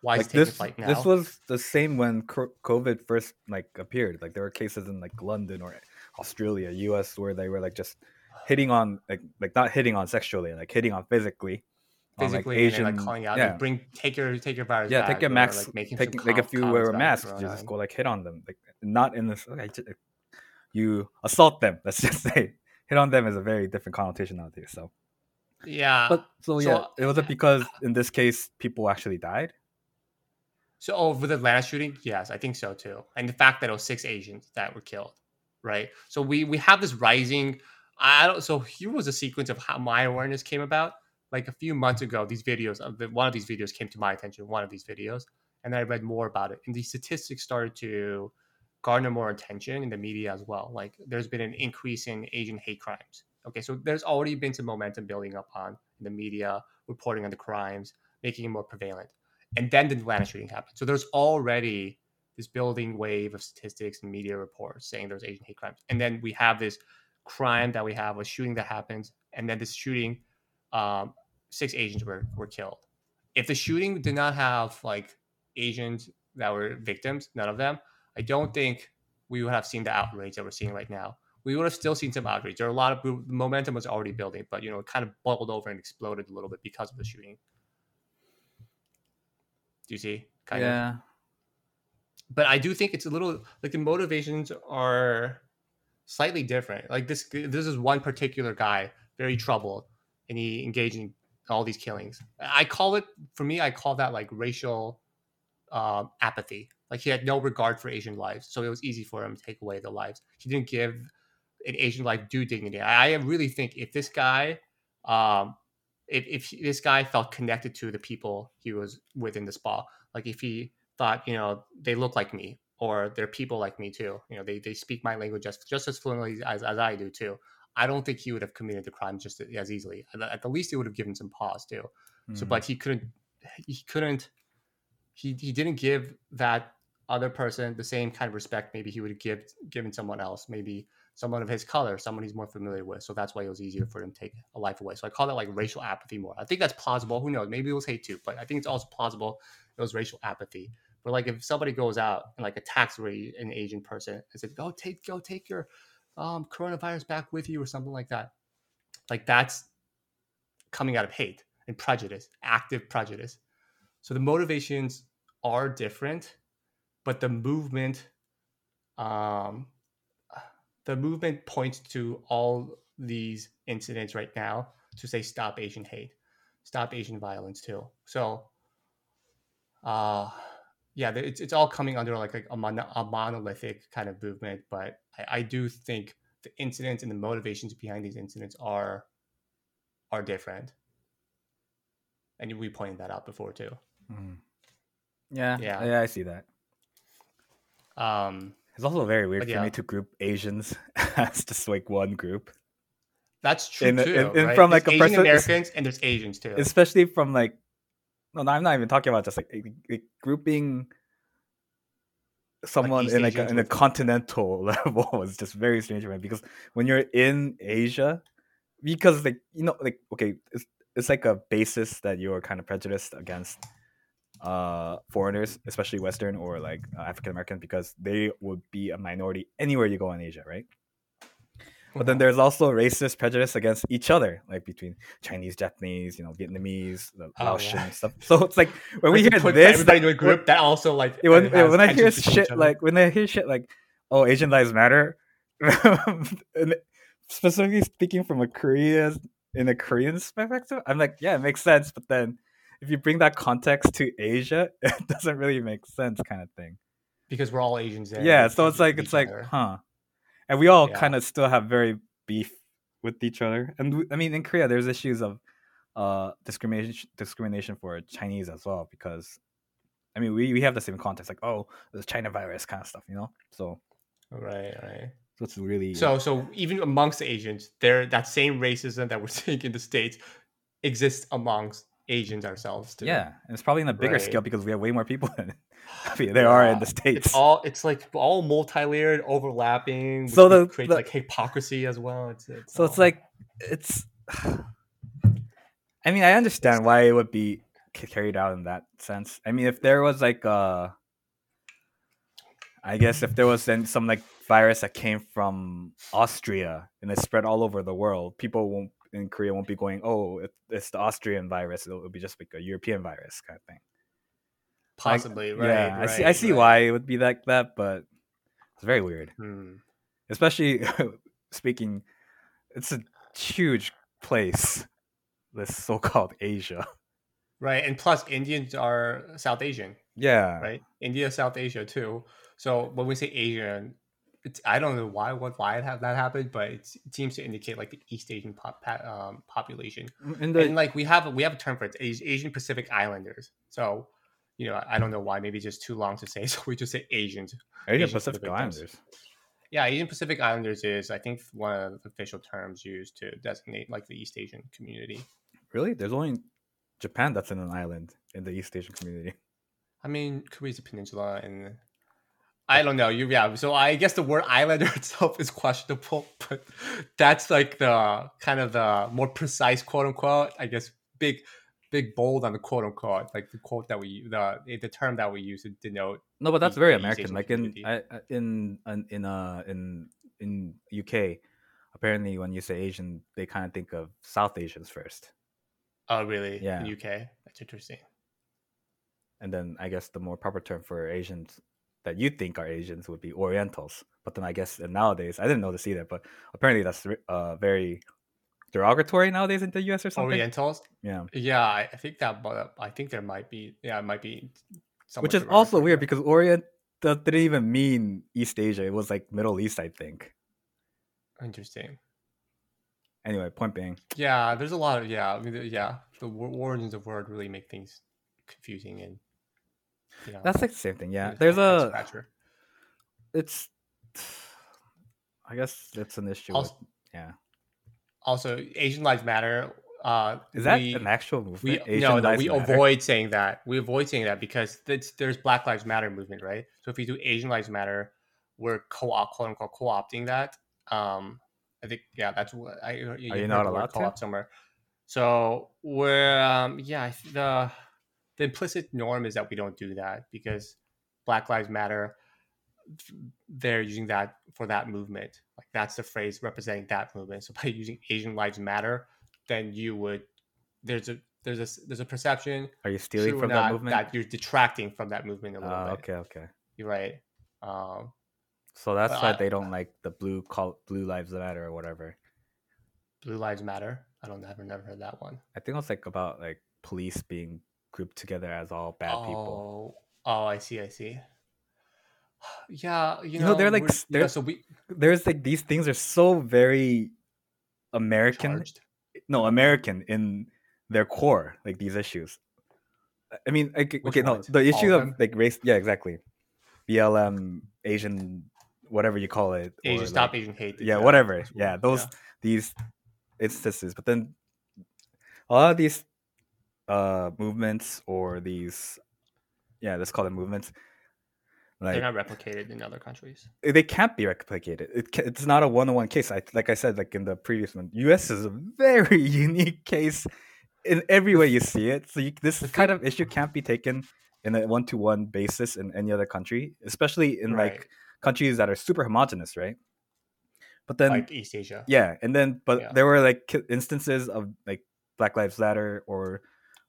Why is taking flight now? This was the same when COVID first appeared. There were cases in London or Australia, U.S. where they were just hitting on not hitting on sexually, hitting on physically. Physically, Asian, and calling out, like, take your virus. Yeah, take your mask. If you wear a mask, you just go hit on them. Not in this. Okay, you assault them. Let's just say hit on them is a very different connotation nowadays. So yeah, it wasn't because in this case people actually died. So over the Atlanta shooting, yes, I think so too, and the fact that it was 6 Asians that were killed, right? So we have this rising. So here was a sequence of how my awareness came about. A few months ago, one of these videos came to my attention, and I read more about it. And these statistics started to garner more attention in the media as well. There's been an increase in Asian hate crimes. Okay, so there's already been some momentum building up on the media, reporting on the crimes, making it more prevalent. And then the Atlanta shooting happened. So there's already this building wave of statistics and media reports saying there's Asian hate crimes. And then we have this crime that we have, a shooting that happens. And then this shooting, 6 Asians were killed. If the shooting did not have like Asians that were victims, none of them, I don't think we would have seen the outrage that we're seeing right now. We would have still seen some outrage. There are a lot of momentum was already building, but you know, it kind of bubbled over and exploded a little bit because of the shooting. Do you see? Kind of. But I do think it's a little like the motivations are slightly different. Like this is one particular guy, very troubled, and he engaged in all these killings. I call that like racial apathy. Like he had no regard for Asian lives, so it was easy for him to take away the lives. He didn't give an Asian life due dignity. I really think if this guy, if this guy felt connected to the people he was with in the spa, like if he thought, you know, they look like me or they're people like me too, you know, they speak my language just as fluently as I do too, I don't think he would have committed the crime just as easily. At the least, it would have given some pause too. Mm-hmm. So, but he didn't give that other person the same kind of respect maybe he would have given someone else, maybe someone of his color, someone he's more familiar with. So that's why it was easier for him to take a life away. So I call that like racial apathy more. I think that's plausible. Who knows? Maybe it was hate too, but I think it's also plausible it was racial apathy. But like if somebody goes out and like attacks an Asian person and says, go take your coronavirus back with you or something like that. Like that's coming out of hate and prejudice, active prejudice. So the motivations are different, but the movement points to all these incidents right now to say stop Asian hate, stop Asian violence too. So it's all coming under like a monolithic kind of movement, but I do think the incidents and the motivations behind these incidents are different, and we pointed that out before too. Mm. Yeah, I see that. It's also very weird for me to group Asians as just like one group. That's true too. And right? From like there's Asian Americans and there's Asians too, especially from like. No, I'm not even talking about just like grouping someone like in a continental level is just very strange, right? Because when you're in Asia, because like, you know, like, okay, it's like a basis that you're kind of prejudiced against foreigners, especially Western or like African American, because they would be a minority anywhere you go in Asia, right? But then there's also racist prejudice against each other, like between Chinese, Japanese, you know, Vietnamese, Laotian and stuff. So it's like when we hear this, everybody in a group that also like when I hear shit like oh, Asian lives matter, specifically speaking from a Korean's perspective, I'm like, yeah, it makes sense. But then if you bring that context to Asia, it doesn't really make sense, kind of thing. Because we're all Asians there. Yeah, so it's like, huh. And we all kind of still have very beef with each other. And I mean, in Korea, there's issues of discrimination for Chinese as well, because I mean, we have the same context, like, oh, the China virus kind of stuff, you know? So right. So it's really so even amongst the Asians, that same racism that we're seeing in the States exists amongst Asians ourselves too. Yeah, and it's probably in a bigger scale because we have way more people than there are in the States. It's all multi-layered, overlapping. So that creates like hypocrisy as well. I mean, I understand why it would be carried out in that sense. I mean, if there was like then some like virus that came from Austria and it spread all over the world, people in Korea won't be going, oh, it's the Austrian virus. It'll be just like a European virus kind of thing. Possibly, like, right? Yeah, right, I see why it would be like that, but it's very weird. Hmm. Especially speaking, it's a huge place, this so-called Asia. Right, and plus Indians are South Asian. Yeah. Right? India, South Asia too. So when we say Asian, I don't know why that happened, but it seems to indicate like the East Asian population, and like we have a term for it, Asian Pacific Islanders. So, you know, I don't know why. Maybe it's just too long to say, so we just say Asians. Asian Pacific Islanders. Yeah, Asian Pacific Islanders is, I think, one of the official terms used to designate like the East Asian community. Really, there's only Japan that's in an island in the East Asian community. I mean, Korea's a peninsula and. I don't know. So I guess the word islander itself is questionable, but that's like the kind of the more precise quote unquote, I guess, big bold on the quote unquote, like the quote that we, the term that we use to denote. No, but that's very American. Like in UK, apparently when you say Asian, they kind of think of South Asians first. Oh, really? Yeah. In UK? That's interesting. And then I guess the more proper term for Asians that you think are Asians would be Orientals. But then I guess nowadays, I didn't know this either, but apparently that's very derogatory nowadays in the US or something. Orientals? Yeah. Yeah, I think that, but I think there might be, yeah, it might be. Which is also weird because Orient didn't even mean East Asia. It was like Middle East, I think. Interesting. Anyway, point being. Yeah, there's a lot of, the origins of word really make things confusing and. You know, that's like the same thing, yeah. There's a pressure. It's, I guess that's an issue. Also, yeah. Also, Asian Lives Matter. Is that an actual movement? We avoid saying that because there's Black Lives Matter movement, right? So if we do Asian Lives Matter, we're co-opting that. I think that's what I. Are you not allowed to co-opt somewhere? So we're The implicit norm is that we don't do that because Black Lives Matter, they're using that for that movement. Like that's the phrase representing that movement. So by using Asian Lives Matter, then you would there's a perception. Are you stealing from that movement? That you're detracting from that movement a little bit. Okay. You're right. So that's why they don't like the blue lives matter or whatever. Blue Lives Matter. I've never heard that one. I think it was like about like police being grouped together as all bad people. Oh, I see. Yeah, you know they're like there's like these things are so very American. American in their core, like these issues. I mean, the issue of like race, yeah, exactly. BLM, Asian, whatever you call it, Asian or, Stop Asian Hate. Yeah, whatever. Yeah, these instances, but then a lot of these. Movements or these, let's call them movements. Like, they're not replicated in other countries. They can't be replicated. It's not a one-on-one case. Like I said, like in the previous one, U.S. is a very unique case in every way you see it. So this kind of issue can't be taken in a one-to-one basis in any other country, especially in like countries that are super homogenous, right? But then like East Asia, there were like instances of like Black Lives Matter or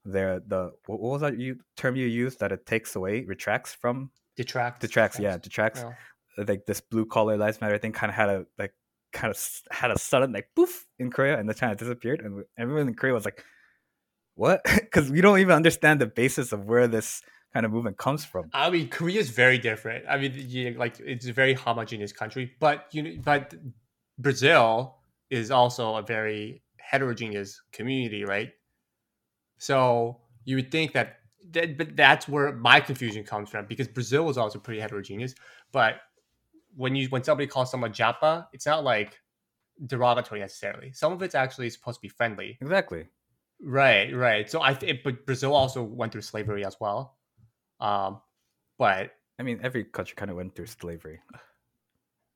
what was that term you used that it takes away, retracts from? Detracts. Yeah. Like this blue collar lives matter thing kind of had a sudden like poof in Korea, and the China disappeared, and everyone in Korea was like, "What?" Because we don't even understand the basis of where this kind of movement comes from. I mean, Korea is very different. I mean, it's a very homogeneous country, but Brazil is also a very heterogeneous community, right? So you would think but that's where my confusion comes from, because Brazil was also pretty heterogeneous. But when somebody calls someone Japa, it's not like derogatory necessarily. Some of it's actually supposed to be friendly. Exactly. Right. So but Brazil also went through slavery as well. But I mean, every country kind of went through slavery.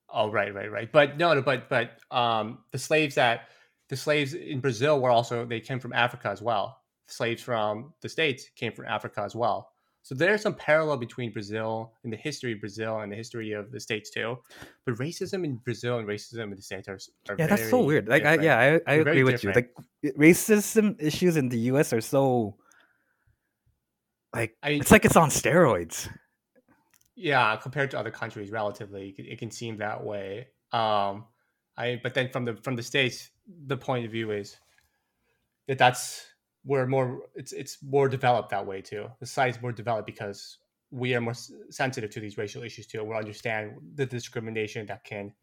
Oh, right. But no, but the slaves in Brazil were also, they came from Africa as well. Slaves from the States came from Africa as well. So there's some parallel between Brazil and the history of Brazil and the history of the States too. But racism in Brazil and racism in the States are very that's so weird. Like, I agree with different. You. Like, racism issues in the U.S. are so, like, it's like it's on steroids. Yeah, compared to other countries, relatively, it can seem that way. But then from the States, the point of view is that's we're more it's more developed that way too. The society's more developed because we are more sensitive to these racial issues too. We understand the discrimination that can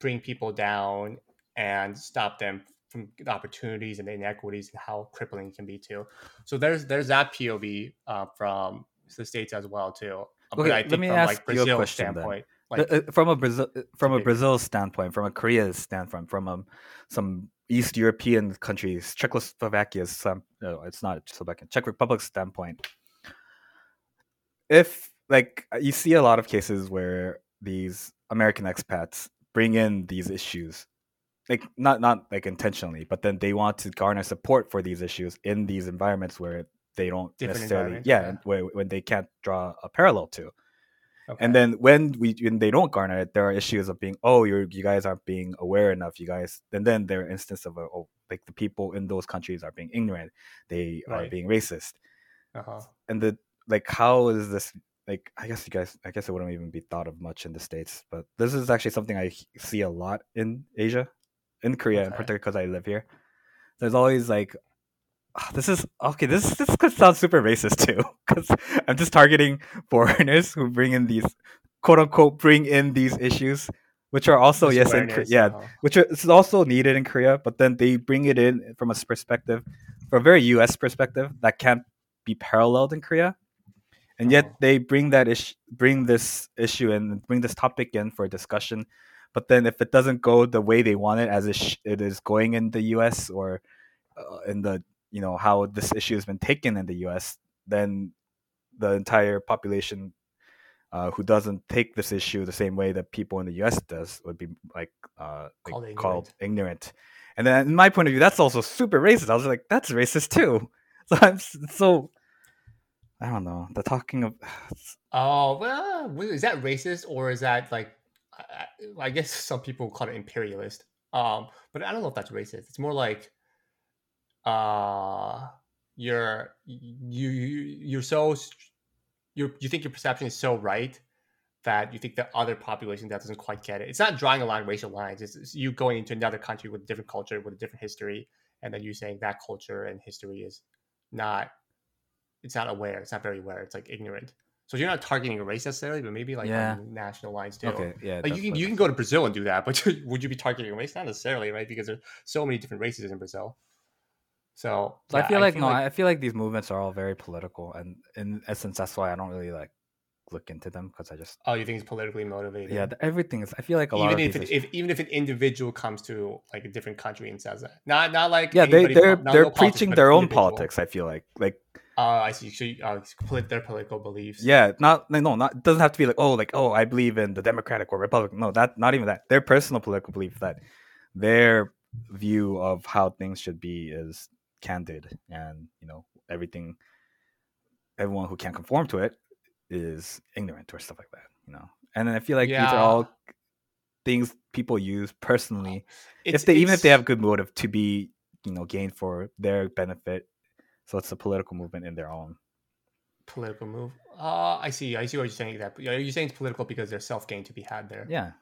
bring people down and stop them from the opportunities and the inequities and how crippling it can be too. So there's that POV from the States as well too. Okay, I think let me from ask like Brazil's you a question standpoint. Then. Like, Brazil standpoint, from a Korea standpoint, from some East European countries, Czech Republic standpoint. If like you see a lot of cases where these American expats bring in these issues, like not like intentionally, but then they want to garner support for these issues in these environments where they don't necessarily, when they can't draw a parallel to. Okay. And then when they don't garner it, there are issues of being, oh, you guys aren't being aware enough, you guys. And then there are instances of, oh, like the people in those countries are being ignorant, they are being racist, and the like. How is this? Like, I guess it wouldn't even be thought of much in the States, but this is actually something I see a lot in Asia, in Korea in particular, because I live here. There's always like, oh, this is okay. This could sound super racist too, because I'm just targeting foreigners who bring in these quote unquote issues, which are also which is also needed in Korea, but then they bring it in from a perspective, from a very U.S. perspective that can't be paralleled in Korea. And yet they bring this topic in for discussion. But then if it doesn't go the way they want it, as it is going in the U.S. or in the, you know, how this issue has been taken in the U.S., then the entire population who doesn't take this issue the same way that people in the U.S. does would be called ignorant. And then in my point of view, that's also super racist. I was like, that's racist too. So I don't know. They're talking of. Oh, well, is that racist or is that like? I guess some people call it imperialist. But I don't know if that's racist. It's more like, you think your perception is so right that you think the other population that doesn't quite get it. It's not drawing a line of racial lines. It's you going into another country with a different culture, with a different history, and then you saying that culture and history is not. It's not aware. It's not very aware. It's like ignorant. So you're not targeting a race necessarily, but maybe like national lines too. Okay, yeah. Like you can go to Brazil and do that, but would you be targeting a race? Not necessarily, right? Because there's so many different races in Brazil. So yeah, I feel like these movements are all very political, and in essence, that's why I don't really like look into them because I just. Oh, you think it's politically motivated? Yeah, everything is. I feel like even if an individual comes to like a different country and says that, not like they're preaching their own politics. I feel like. I see. So you split their political beliefs. Yeah, it doesn't have to be like, I believe in the Democratic or Republican. No, not even that. Their personal political belief, that their view of how things should be is candid, and you know, everyone who can't conform to it is ignorant or stuff like that. You know, and then I feel like these are all things people use personally, even if they have good motive to be, you know, gained for their benefit. So it's a political movement in their own. Political move. I see what you're saying. That you're saying it's political because there's self-gain to be had there. Yeah.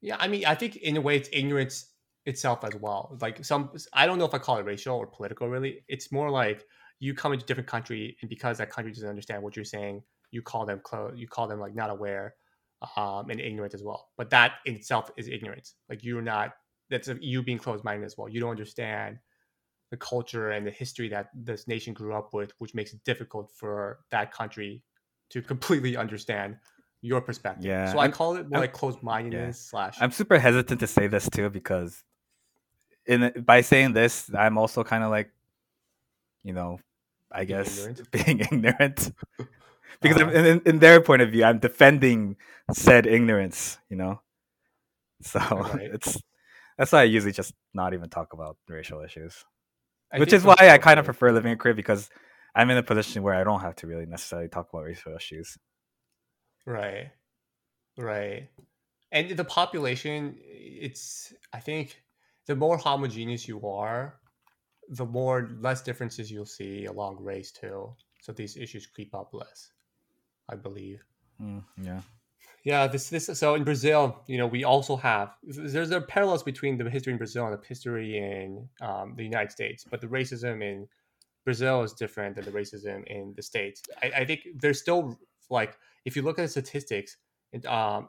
Yeah. I mean, I think in a way it's ignorance itself as well. Like I don't know if I call it racial or political. Really, it's more like you come into a different country, and because that country doesn't understand what you're saying, you call them like not aware, and ignorant as well. But that in itself is ignorance. Like you're not. That's you being closed-minded as well. You don't understand the culture and the history that this nation grew up with, which makes it difficult for that country to completely understand your perspective. Yeah, so I call it more like closed-mindedness / I'm super hesitant to say this too, because by saying this, I'm also kind of like, you know, I guess being ignorant. Because in their point of view, I'm defending said ignorance, you know? So that's why I usually just not even talk about racial issues. Which is why I kind of prefer living in Korea, because I'm in a position where I don't have to really necessarily talk about racial issues. Right. And the population, I think the more homogeneous you are, the more less differences you'll see along race too. So these issues creep up less, I believe. Yeah. Yeah, so in Brazil, you know, we also have, there are parallels between the history in Brazil and the history in the United States, but the racism in Brazil is different than the racism in the States. I think there's still, like, if you look at the statistics and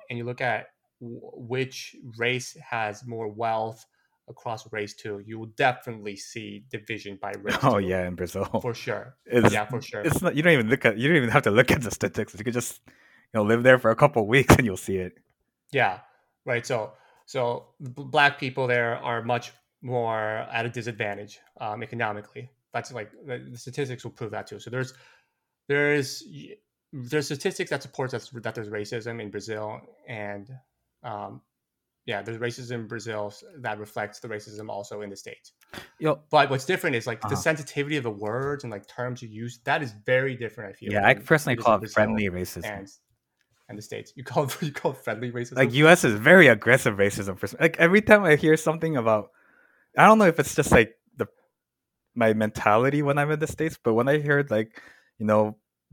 you look at which race has more wealth across race too, you will definitely see division by race. Oh yeah, in Brazil. For sure. For sure. It's not, you don't even have to look at the statistics. You could just... You'll live there for a couple of weeks and you'll see it. Yeah, right. So black people there are much more at a disadvantage economically. That's like the statistics will prove that too. So there is there's statistics that supports that there's racism in Brazil, and there's racism in Brazil that reflects the racism also in the States. Yo, but what's different is the sensitivity of the words and terms you use. That is very different, I feel. Yeah, I personally call it friendly racism. And the States, you call it friendly racism. U.S. is very aggressive racism. Every time I hear something about, I don't know if it's just my mentality when I'm in the States, but when I heard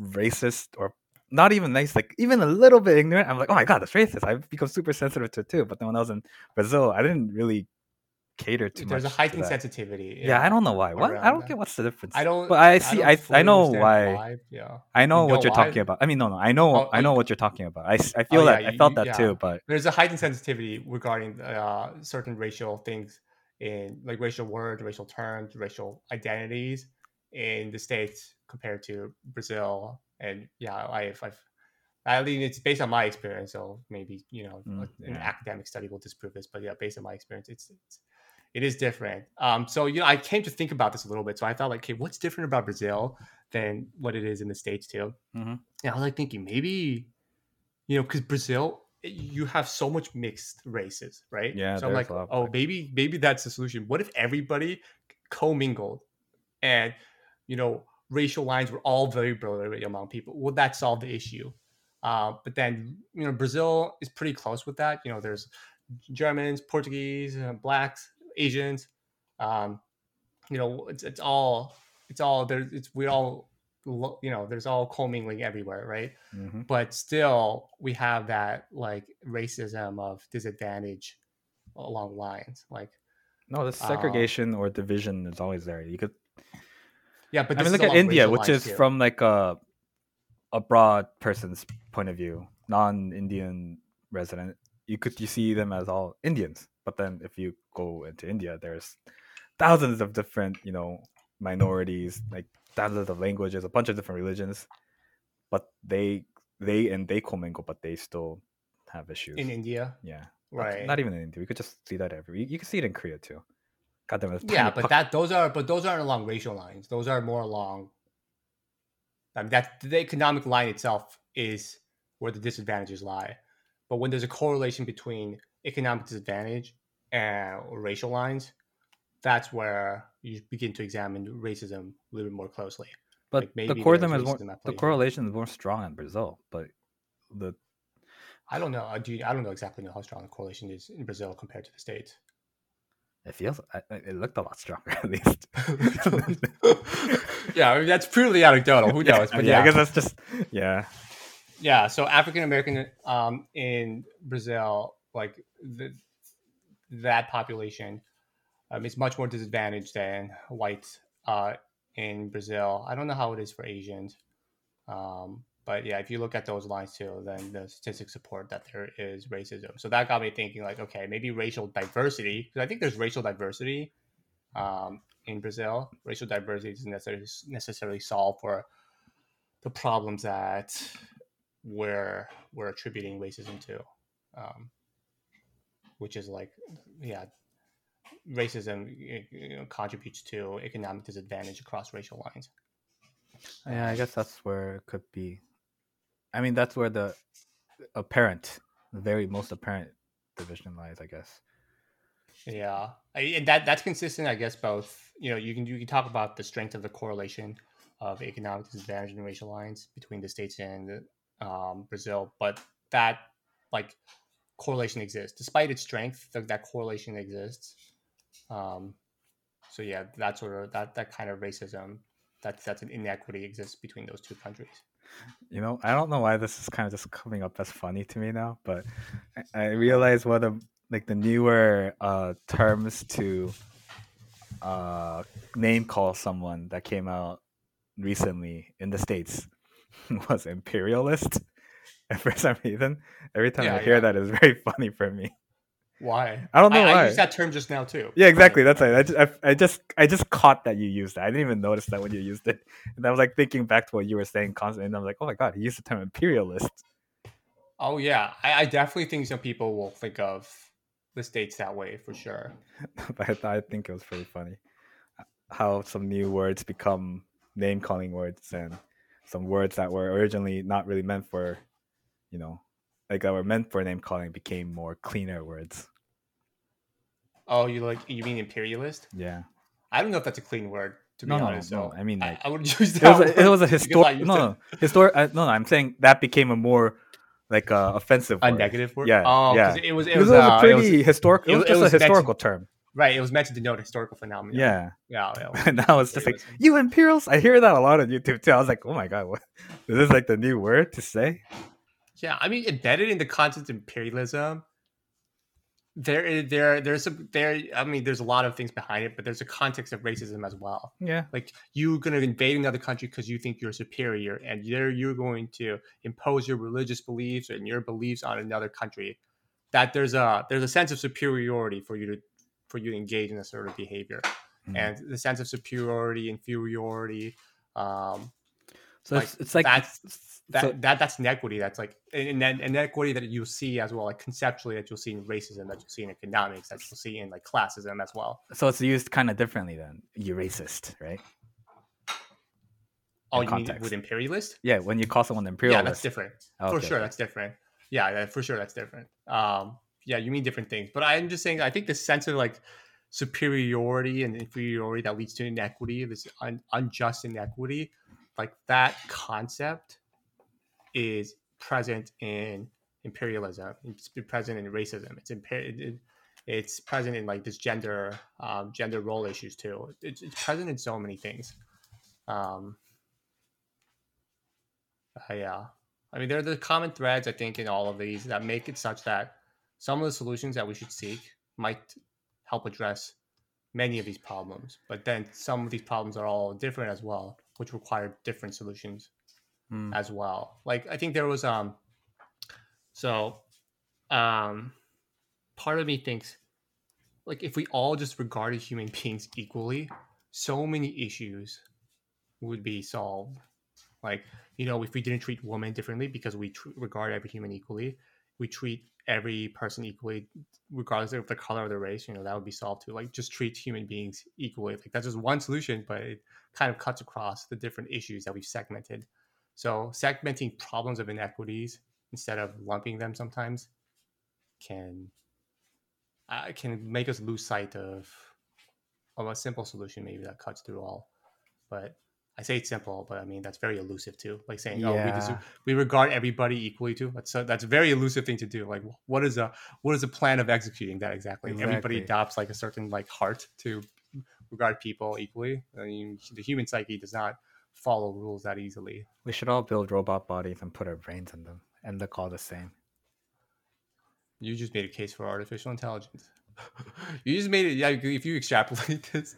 racist or not even nice, even a little bit ignorant, I'm like, oh my god, that's racist. I've become super sensitive to it too. But then when I was in Brazil, I didn't really cater too much. There's a heightened sensitivity. Yeah, I don't know why. What? I don't get what's the difference. I don't. But I see. I know why. Yeah. I know what you're talking about. I mean, no. I know what you're talking about. I feel that. I felt that too. But there's a heightened sensitivity regarding certain racial things in racial words, racial terms, racial identities in the States compared to Brazil. And I mean, it's based on my experience, so maybe an academic study will disprove this, but based on my experience, it is different. So I came to think about this a little bit. So I thought okay, what's different about Brazil than what it is in the States too? Mm-hmm. And I was thinking maybe because Brazil, you have so much mixed races, right? Yeah. So I'm maybe that's the solution. What if everybody commingled and racial lines were all very blurry among people? Would that solve the issue? But then, Brazil is pretty close with that. There's Germans, Portuguese, Blacks, Asians. There's all commingling everywhere, right? Mm-hmm. But still, we have that racism of disadvantage along lines. No, the segregation or division is always there. You could. Yeah, but look at India, which is from a broad person's point of view, non-Indian resident. You see them as all Indians, but then if you go into India, there's thousands of different minorities, thousands of languages, a bunch of different religions, but they commingle, but they still have issues in India. Yeah, right. Not even in India. We could just see that You could see it in Korea too. God damn it, yeah, but those aren't along racial lines. Those are more along. I mean, that the economic line itself is where the disadvantages lie. But when there's a correlation between economic disadvantage and racial lines, that's where you begin to examine racism a little bit more closely. But the correlation is more strong in Brazil. But I don't know. I don't know exactly how strong the correlation is in Brazil compared to the States. It looked a lot stronger, at least. Yeah, I mean, that's purely anecdotal. Who knows? But I guess that's just, yeah. So African American in Brazil, that population, is much more disadvantaged than whites in Brazil. I don't know how it is for Asians, but yeah, if you look at those lines too, then the statistics support that there is racism. So that got me thinking, okay, maybe racial diversity, because I think there's racial diversity in Brazil. Racial diversity doesn't necessarily solve for the problems that we're attributing racism to, which is racism contributes to economic disadvantage across racial lines. Yeah, I guess that's where it could be. I mean, that's where the very most apparent division lies, I guess. Yeah, and that's consistent, I guess. Both, you can talk about the strength of the correlation of economic disadvantage and racial lines between the States and Brazil, but that correlation exists despite its strength. That correlation exists. So yeah, that's sort of that kind of racism. That's an inequity exists between those two countries. I don't know why this is kind of just coming up as funny to me now, but I realized one of the newer terms to name call someone that came out recently in the States was imperialist. And for some reason, every time I hear that, it's very funny for me. Why? I don't know why. I used that term just now too. Yeah, exactly. That's right. I just caught that you used that. I didn't even notice that when you used it. And I was thinking back to what you were saying constantly, and I'm oh my god, he used the term imperialist. Oh yeah, I definitely think some people will think of the States that way for sure. But I think it was pretty funny how some new words become name calling words, and some words that were originally not really meant for, you know, like that were meant for name calling became more cleaner words. Oh, you mean imperialist? Yeah. I don't know if that's a clean word. To be honest, no. I mean, like, I would use that. It was a historic. I'm saying that became a more like offensive, a word. Negative word. Yeah, yeah. It was a historical term, right? It was meant to denote historical phenomena. Yeah. And now it's just like you imperials. I hear that a lot on YouTube too. I was like, oh my god, what is this? Like the new word to say? Yeah, I mean, embedded in the concept of imperialism. There's a lot of things behind it, but there's a context of racism as well. Yeah, like you're going to invade another country because you think you're superior, and you're going to impose your religious beliefs and your beliefs on another country. That there's a sense of superiority for you to engage in a sort of behavior, and the sense of superiority, inferiority. That's inequity. That's like an inequity that you see as well, like conceptually, that you'll see in racism, that you'll see in economics, that you'll see in like classism as well. So it's used kind of differently then. You're racist, right? Oh, you mean with imperialist? Yeah, when you call someone imperialist. Yeah, that's different. Oh, okay. For sure, that's different. Yeah, for sure, that's different. Yeah, you mean different things. But I'm just saying, I think the sense of like superiority and inferiority that leads to inequity, this unjust inequity, like that concept is present in imperialism. It's present in racism. It's present in like this gender role issues too. It's present in so many things. Yeah, I mean, there are the common threads, I think, in all of these that make it such that some of the solutions that we should seek might help address many of these problems. But then some of these problems are all different as well, which required different solutions as well. Like, I think there was, part of me thinks, like, if we all just regarded human beings equally, so many issues would be solved. Like, you know, if we didn't treat women differently because we regard every human equally, we treat every person equally, regardless of the color of the race, you know, that would be solved too. Like, just treat human beings equally. Like, that's just one solution, but it kind of cuts across the different issues that we've segmented. So segmenting problems of inequities instead of lumping them sometimes can make us lose sight of a simple solution maybe that cuts through all. But I say it's simple, but I mean, that's very elusive too. Like saying, we regard everybody equally too. That's a very elusive thing to do. Like, what is the plan of executing that exactly? Everybody adopts like a certain like heart to regard people equally. I mean, the human psyche does not follow rules that easily. We should all build robot bodies and put our brains in them and look all the same. You just made a case for artificial intelligence. You just made it. Yeah, if you extrapolate this,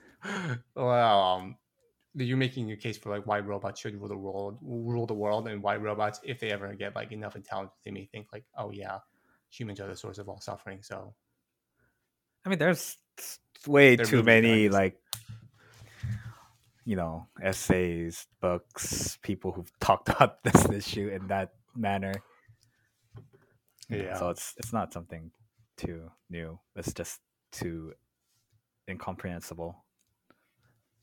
you're making a case for like why robots should rule the world, and why robots, if they ever get like enough intelligence, they may think like, oh yeah, humans are the source of all suffering. So, I mean, there's way too many like, you know, essays, books, people who've talked about this issue in that manner. Yeah. So it's not something too new. It's just too incomprehensible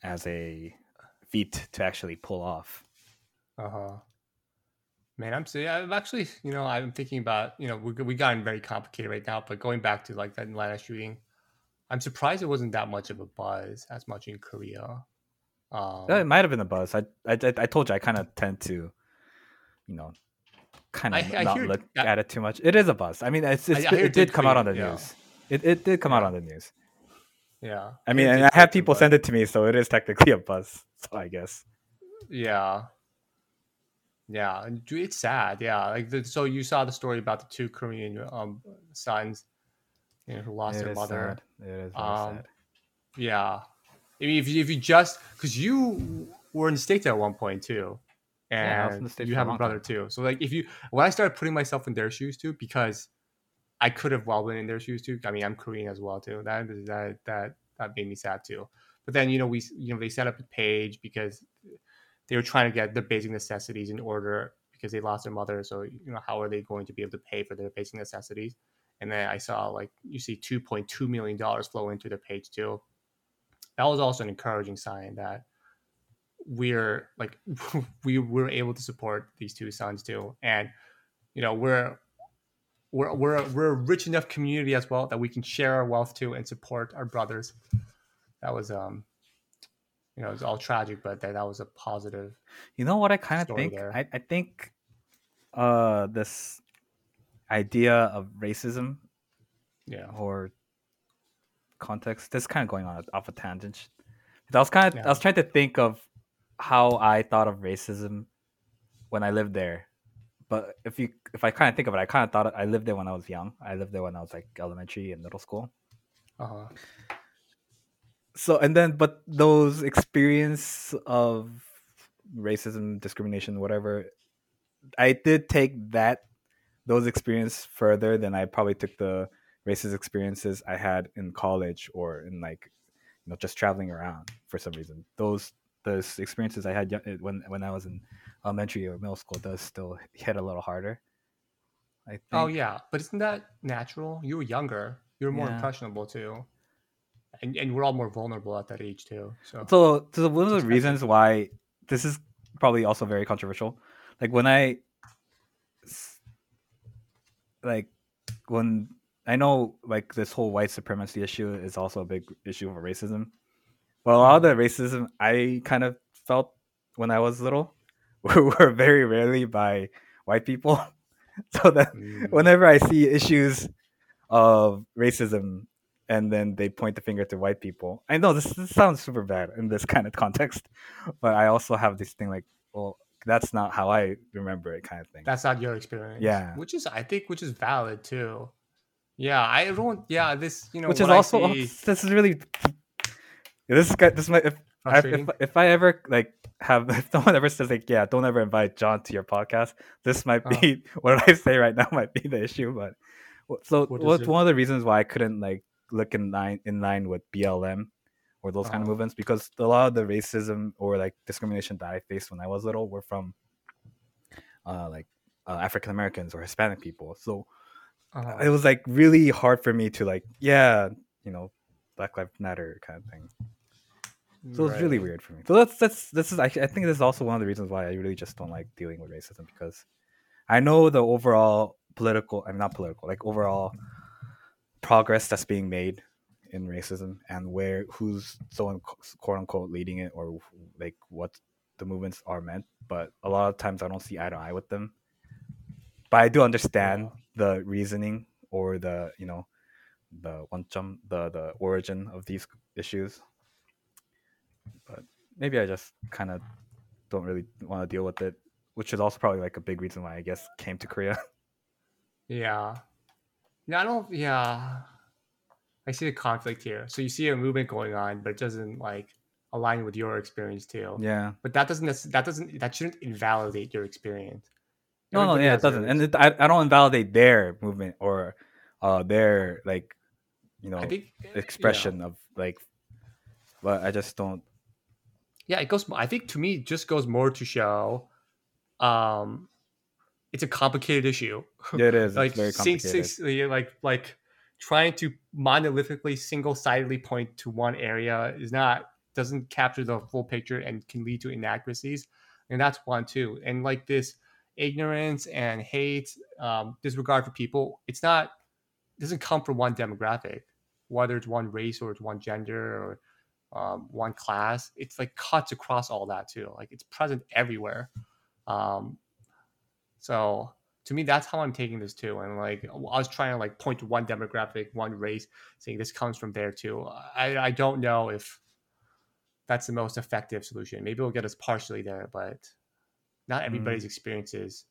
as a feat to actually pull off. Man, I'm actually, you know, I'm thinking about, you know, we gotten very complicated right now, but going back to like that Atlanta shooting, I'm surprised it wasn't that much of a buzz as much in Korea. It might have been a buzz. I told you I kind of tend to, you know, kind of not look at it too much. It is a buzz. I mean, it did come out on the news. It did come out on the news. Yeah, I mean, and I had people send it to me, so it is technically a buzz, so I guess. Yeah, it's sad. Yeah, like so you saw the story about the two Korean sons, you know, who lost their mother. Sad. It is very sad. Yeah, I mean, if you just because you were in the States at one point too, and you have a brother too, so like when I started putting myself in their shoes too, because I could have well been in their shoes too. I mean, I'm Korean as well too. That made me sad too. But then, you know, they set up a page because they were trying to get the basic necessities in order because they lost their mother. So, you know, how are they going to be able to pay for their basic necessities? And then I saw like you see $2.2 million flow into their page too. That was also an encouraging sign that we're like we were able to support these two sons too, and you know we're a rich enough community as well that we can share our wealth too and support our brothers. That was you know, it's all tragic, but that was a positive. You know what I kind of think? I think this idea of racism, or context. This is kind of going on off a tangent. But I was kind of I was trying to think of how I thought of racism when I lived there. But if I kind of think of it, I kind of thought I lived there when I was young. I lived there when I was like elementary and middle school. So and then, but those experience of racism, discrimination, whatever, I did take those experience further than I probably took the racist experiences I had in college or in like, you know, just traveling around for some reason. Those experiences I had when I was in elementary or middle school does still hit a little harder, I think. Oh yeah, but isn't that natural? You were younger, you were more impressionable too. And we're all more vulnerable at that age too. So one of the reasons why this is probably also very controversial, like when I know like this whole white supremacy issue is also a big issue for racism. But a lot of the racism I kind of felt when I was little were very rarely by white people. So that whenever I see issues of racism, and then they point the finger to white people. I know this sounds super bad in this kind of context, but I also have this thing like, well, that's not how I remember it, kind of thing. That's not your experience, which is valid too. Yeah, I don't. Yeah, this which is also this is really this might if I ever like have if no one ever says like don't ever invite John to your podcast. This might be what I say right now might be the issue, but so what's one of the reasons why I couldn't like. Look in line with BLM or those kind of movements, because a lot of the racism or like discrimination that I faced when I was little were from African Americans or Hispanic people. So it was like really hard for me to like, Black Lives Matter kind of thing. So it's really weird for me. So I think this is also one of the reasons why I really just don't like dealing with racism, because I know the overall overall progress that's being made in racism and who's so quote unquote leading it or like what the movements are meant, but a lot of times I don't see eye to eye with them. But I do understand the reasoning or the the origin of these issues. But maybe I just kind of don't really want to deal with it, which is also probably like a big reason why I guess came to Korea. Yeah. No, I don't. Yeah, I see the conflict here. So you see a movement going on, but it doesn't like align with your experience too. Yeah, but that shouldn't invalidate your experience. It doesn't. And I don't invalidate their movement or their like expression of like. But I just don't. Yeah, it goes. I think to me, it just goes more to show. It's a complicated issue. Yeah, it is. Like, it's very complicated. Like trying to monolithically, single-sidedly point to one area doesn't capture the full picture and can lead to inaccuracies. And that's one too. And like this ignorance and hate, disregard for people, it doesn't come from one demographic, whether it's one race or it's one gender or one class. It's like cuts across all that too. Like it's present everywhere. So to me, that's how I'm taking this too. And like, I was trying to like point to one demographic, one race, saying this comes from there too. I don't know if that's the most effective solution. Maybe it'll get us partially there, but not everybody's experiences,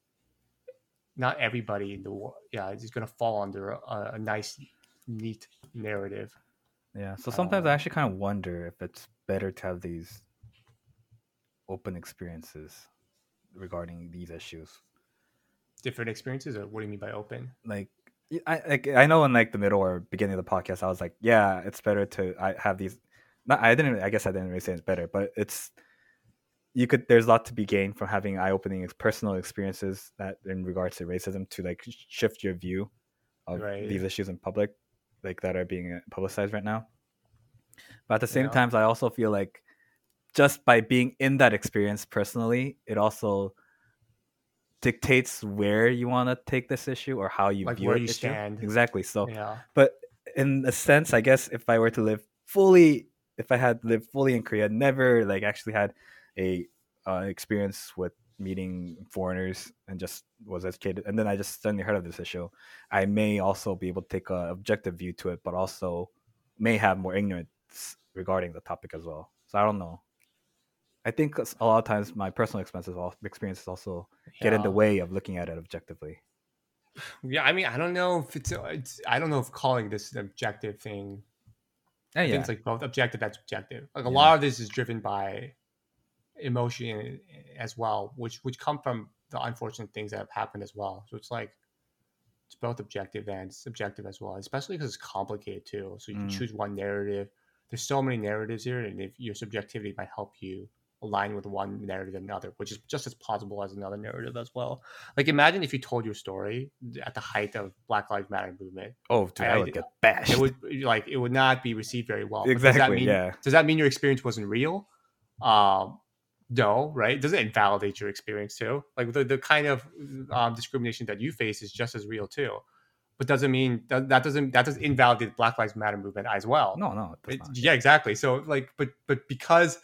not everybody in the world. Yeah, it's just going to fall under a nice, neat narrative. Yeah. So sometimes I actually kind of wonder if it's better to have these open experiences regarding these issues. Different experiences, or what do you mean by open? Like, I know in like the middle or beginning of the podcast, I was like, yeah, it's better to have these. I guess I didn't really say it's better, but there's a lot to be gained from having eye-opening personal experiences that in regards to racism to like shift your view of these issues in public, like that are being publicized right now. But at the same time, I also feel like just by being in that experience personally, it also dictates where you want to take this issue or how you like view where you stand. Exactly. So, yeah. But in a sense, I guess if I were to live fully, if I had lived fully in Korea, never like actually had a experience with meeting foreigners and just was educated, and then I just suddenly heard of this issue, I may also be able to take an objective view to it, but also may have more ignorance regarding the topic as well. So I don't know. I think a lot of times my personal experiences also get in the way of looking at it objectively. Yeah, I mean, I don't know if it's I don't know if calling this an objective thing. Yeah. Things like both objective and subjective. Like a lot of this is driven by emotion as well, which come from the unfortunate things that have happened as well. So it's like it's both objective and subjective as well, especially because it's complicated too. So you can choose one narrative. There's so many narratives here, and if your subjectivity might help you align with one narrative and another, which is just as plausible as another narrative as well. Like imagine if you told your story at the height of Black Lives Matter movement. Oh, dude, I would get bashed. It would not be received very well. Exactly. Does that mean your experience wasn't real? No, right? Does it invalidate your experience too? Like the kind of discrimination that you face is just as real too, but doesn't mean that doesn't invalidate the Black Lives Matter movement as well. No, it does not. Yeah, exactly. So like, but because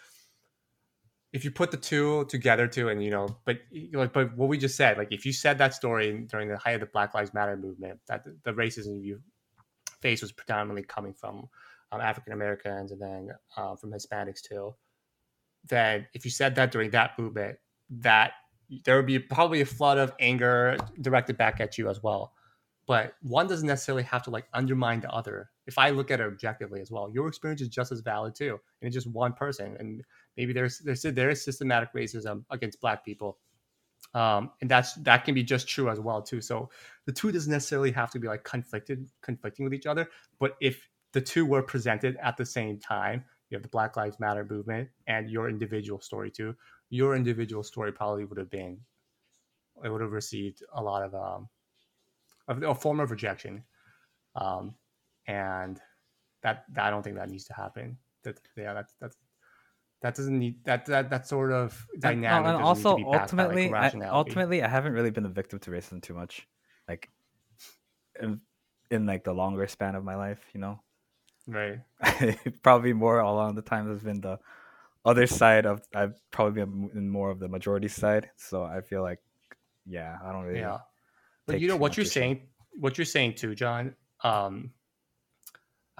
if you put the two together too, and you know, but what we just said, like if you said that story during the height of the Black Lives Matter movement, that the racism you faced was predominantly coming from African Americans and then from Hispanics too. Then if you said that during that movement, that there would be probably a flood of anger directed back at you as well. But one doesn't necessarily have to like undermine the other. If I look at it objectively as well, your experience is just as valid too. And it's just one person. And maybe there is systematic racism against Black people. And that can be just true as well too. So the two doesn't necessarily have to be like conflicting with each other. But if the two were presented at the same time, you have the Black Lives Matter movement and your individual story too. Your individual story probably would have received a lot of a form of rejection, and that I don't think that needs to happen. That doesn't need that sort of dynamic. And also need to be ultimately, by, like, I haven't really been a victim to racism too much, like in like the longer span of my life, you know. Right. Probably more along the time has been the other side of, I've probably been in more of the majority side. So I feel like, yeah, I don't really. Yeah. But you know what you're saying too, John. I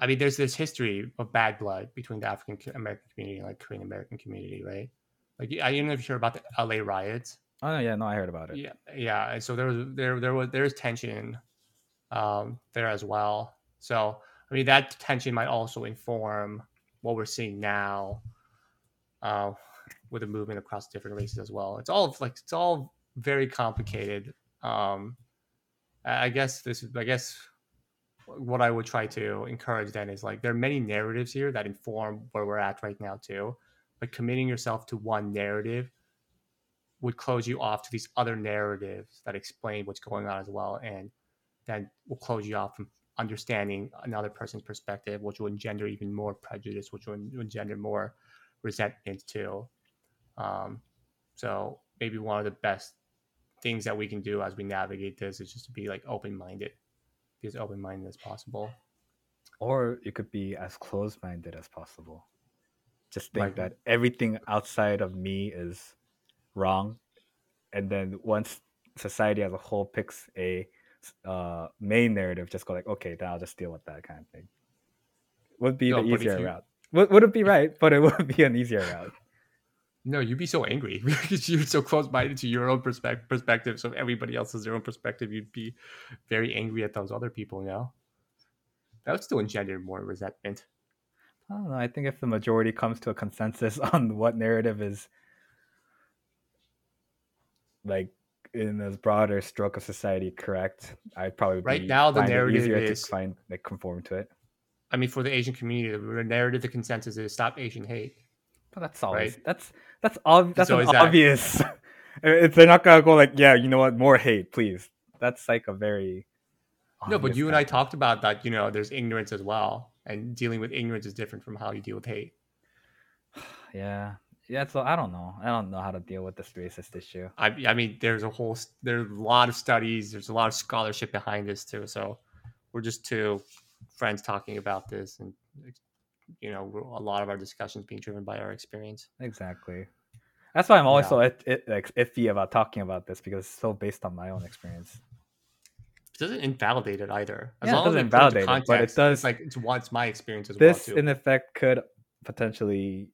mean, there's this history of bad blood between the African American community and like Korean American community, right? Like I don't know if you heard about the LA riots. Oh yeah, no, I heard about it. Yeah. So there was tension there as well. So I mean, that tension might also inform what we're seeing now with the movement across different races as well. It's all very complicated. I guess what I would try to encourage then is like there are many narratives here that inform where we're at right now too. But committing yourself to one narrative would close you off to these other narratives that explain what's going on as well, and then will close you off from understanding another person's perspective, which will engender even more prejudice, which will engender more resentment too. So maybe one of the best things that we can do as we navigate this is just to be like open-minded, be as open-minded as possible. Or you could be as closed-minded as possible. Just think like, that everything outside of me is wrong. And then once society as a whole picks a main narrative, just go like, okay, then I'll just deal with that kind of thing. Would be the easier route. Wouldn't be right, but it would be an easier route. No, you'd be so angry because you're so close-minded to your own perspective. So if everybody else has their own perspective, you'd be very angry at those other people. You know, that would still engender more resentment. I don't know. I think if the majority comes to a consensus on what narrative is like in this broader stroke of society, correct? I'd probably be right now. The narrative is to find like conform to it. I mean, for the Asian community, the narrative, the consensus is stop Asian hate. But that's always right? That's obvious. If they're not gonna go like, yeah, you know what, more hate, please. That's like a very no. But you and I talked about that. You know, there's ignorance as well, and dealing with ignorance is different from how you deal with hate. Yeah, That's I don't know how to deal with this racist issue. I mean, there's a lot of studies, there's a lot of scholarship behind this too. So we're just two friends talking about this, and you know, a lot of our discussions being driven by our experience. Exactly. That's why I'm always so iffy about talking about this, because it's so based on my own experience. It doesn't invalidate it either. As long as it doesn't invalidate it, but it does. Like it's my experience as well too. This in effect could potentially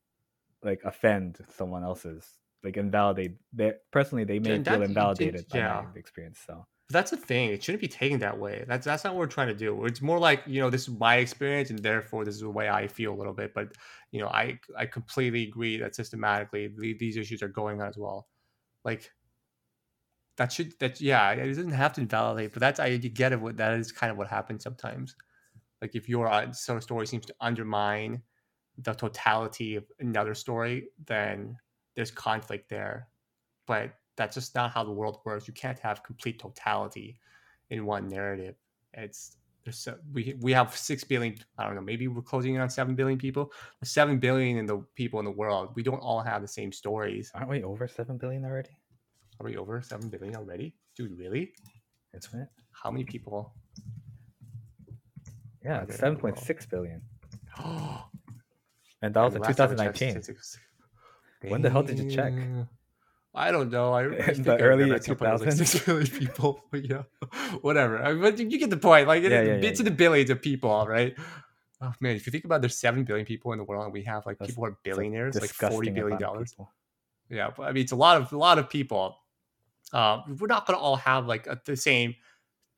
like offend someone else's, like invalidate their personally. They may feel invalidated by my experience. So that's the thing. It shouldn't be taken that way. That's not what we're trying to do. It's more like, you know, this is my experience, and therefore this is the way I feel a little bit. But you know, I completely agree that systematically these issues are going on as well. Like it doesn't have to invalidate, but I get it. That is kind of what happens sometimes. Like if your some story seems to undermine the totality of another story, then there's conflict there. But that's just not how the world works. You can't have complete totality in one narrative. We have 6 billion, I don't know, maybe we're closing in on 7 billion people. 7 billion in the people in the world. We don't all have the same stories. Aren't we over 7 billion already? Are we over 7 billion already? Dude, really? That's it. How many people? Yeah, it's 7.6 billion. Oh. And that was in 2019. When the hell did you check? I don't know. In the early 2000s, like 6 billion people. Yeah, whatever. I mean, but you get the point. Like it's in the billions of people, right? Oh man, if you think about it, there's 7 billion people in the world, and we have like people are billionaires, like $40 billion. Yeah, but I mean, it's a lot of people. We're not going to all have like the same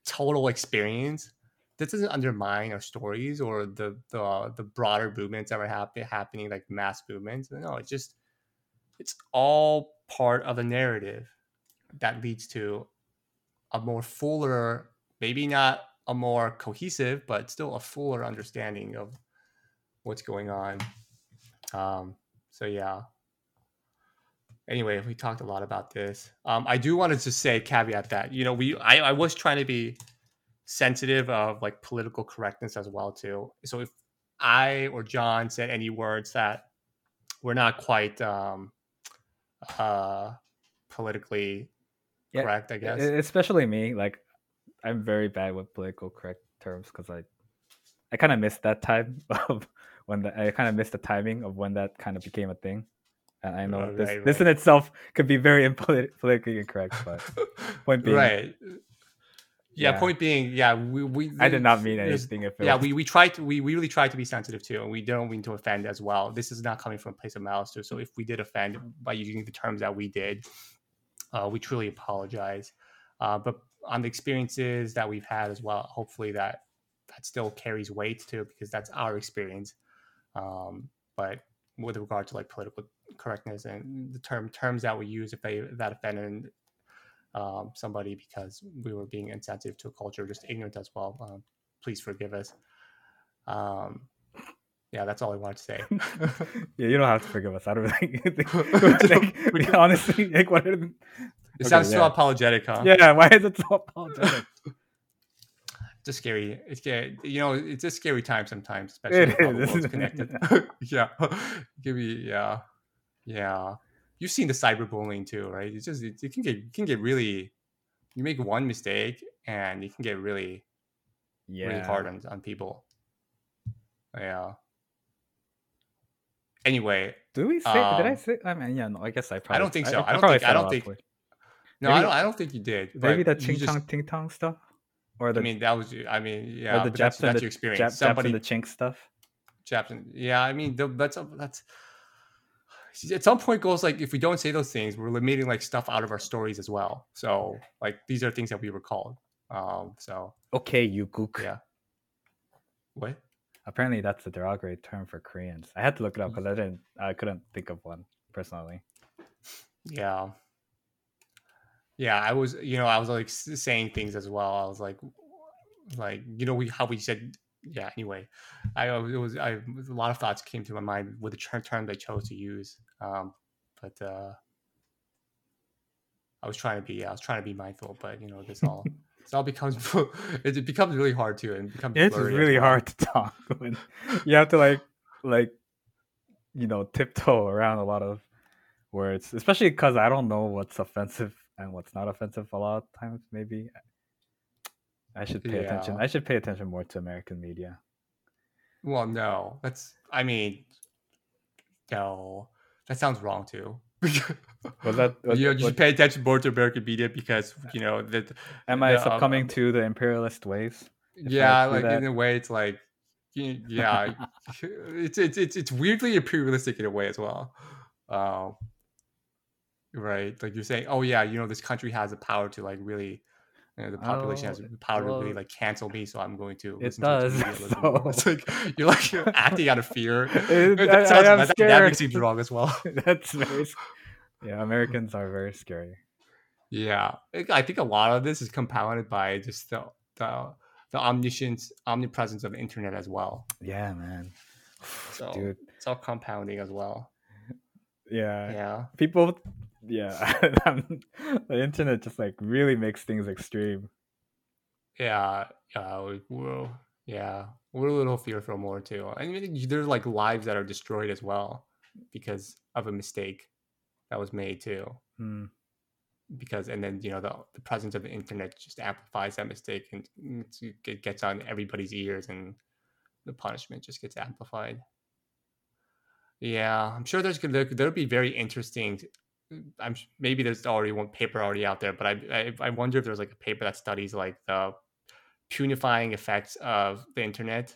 total experience. This doesn't undermine our stories or the broader movements that were happening, like mass movements. No, it's all part of a narrative that leads to a more fuller, maybe not a more cohesive, but still a fuller understanding of what's going on. So yeah. Anyway, we talked a lot about this. I do want to just say caveat that, you know, I was trying to be sensitive of like political correctness as well too. So if I or John said any words that were not quite politically correct, I guess, especially me, like I'm very bad with political correct terms, because I kind of missed that time of when I kind of missed the timing of when that kind of became a thing. And I know this in itself could be very politically incorrect, but point being, right. Yeah, point being, we I did not mean anything. We really tried to be sensitive too, and we don't mean to offend as well. This is not coming from a place of malice too. So if we did offend by using the terms that we did, we truly apologize. But on the experiences that we've had as well, hopefully that still carries weight too, because that's our experience. But with regard to like political correctness and the terms that we use, if that offend somebody because we were being insensitive to a culture, just ignorant as well, please forgive us. That's all I wanted to say. Yeah, you don't have to forgive us. I don't really think honestly, like, what it sounds so apologetic, huh? Yeah, why is it so apologetic? Just scary. It's scary. You know, it's a scary time sometimes, especially how the world's connected. Yeah. Yeah. You've seen the cyberbullying too, right? It's just it can get really. You make one mistake, and it can get really, really hard on people. Yeah. Anyway, did I say? I mean, yeah. No, I guess I probably. I don't think so. I don't think. No, maybe, I don't think you did. Maybe the ting tong stuff, or the. I mean, that was. I mean, yeah. Or the Japs and the experience. Somebody the chink stuff. Japs and I mean, that's. At some point, goes like, if we don't say those things, we're eliminating like stuff out of our stories as well. So like these are things that we recalled. So okay, you gook. Yeah. What? Apparently, that's the derogatory term for Koreans. I had to look it up because I couldn't think of one personally. Yeah. I was like saying things as well. I was like you know, how we said. Yeah. Anyway, a lot of thoughts came to my mind with the term they chose to use, but I was trying to be mindful, but you know, this all becomes it becomes really hard too, and it's really hard to talk when you have to like you know tiptoe around a lot of where it's, especially because I don't know what's offensive and what's not offensive a lot of times. Maybe I should pay attention. I should pay attention more to American media. Well, no, that's, I mean, no, that sounds wrong too. Well, you should pay attention more to American media because, you know, that. Am I succumbing to the imperialist waves? Yeah, like that? In a way, it's like, yeah, it's weirdly imperialistic in a way as well. Right, like you're saying, oh yeah, you know, this country has the power to like really, you know, the population has the power to really like cancel me, so I'm going to. It does. So. It's like you're acting out of fear. That makes you wrong as well. That's very. Yeah, Americans are very scary. Yeah, I think a lot of this is compounded by just the omnipresence of the internet as well. Yeah, man. So dude, it's all compounding as well. Yeah. People. Yeah, the internet just like really makes things extreme. We're a little fearful more too. I mean, there's like lives that are destroyed as well because of a mistake that was made too. Mm. Because and then, you know, the presence of the internet just amplifies that mistake and it gets on everybody's ears and the punishment just gets amplified. Yeah, I'm sure there'll be very interesting. Maybe there's already one paper already out there, but I wonder if there's like a paper that studies like the punifying effects of the internet.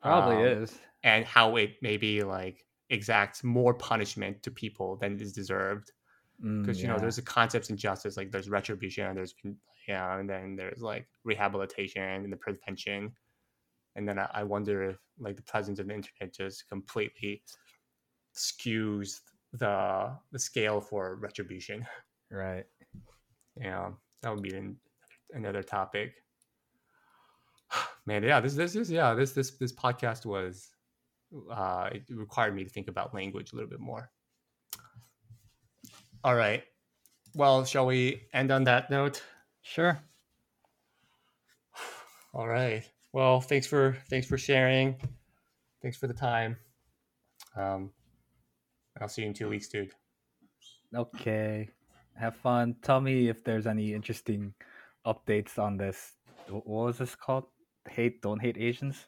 Probably is, and how it maybe like exacts more punishment to people than is deserved. Because you know, there's the concepts in justice, like there's retribution, there's and then there's like rehabilitation and the prevention, and then I wonder if like the presence of the internet just completely skews the scale for retribution, right? Yeah, that would be another topic, man. Yeah, this podcast was it required me to think about language a little bit more. All right, well, shall we end on that note? Sure. All right, well, thanks for sharing, thanks for the time. I'll see you in 2 weeks, dude. Okay. Have fun. Tell me if there's any interesting updates on this. What was this called? Don't hate Asians?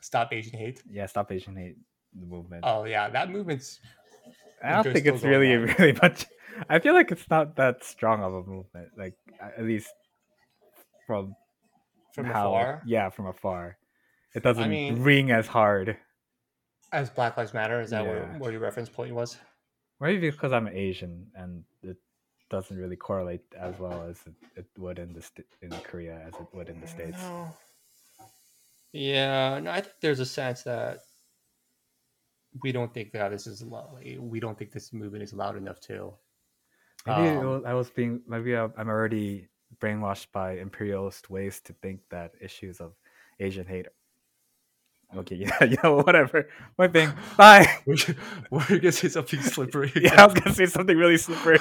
Stop Asian Hate? Yeah, Stop Asian Hate, the movement. Oh, yeah. That movement's... I don't think it's really much... I feel like it's not that strong of a movement. Like, at least from afar? Yeah, from afar. It doesn't ring as hard. As Black Lives Matter, is that where your reference point was? Maybe because I'm Asian and it doesn't really correlate as well as it would in Korea as it would in the States. No. Yeah, no, I think there's a sense that we don't think that we don't think this movement is loud enough to. Maybe I'm already brainwashed by imperialist ways to think that issues of Asian hate. Okay, whatever. My thing. Bye. We're going to say something slippery. Yeah, I was going to say something really slippery.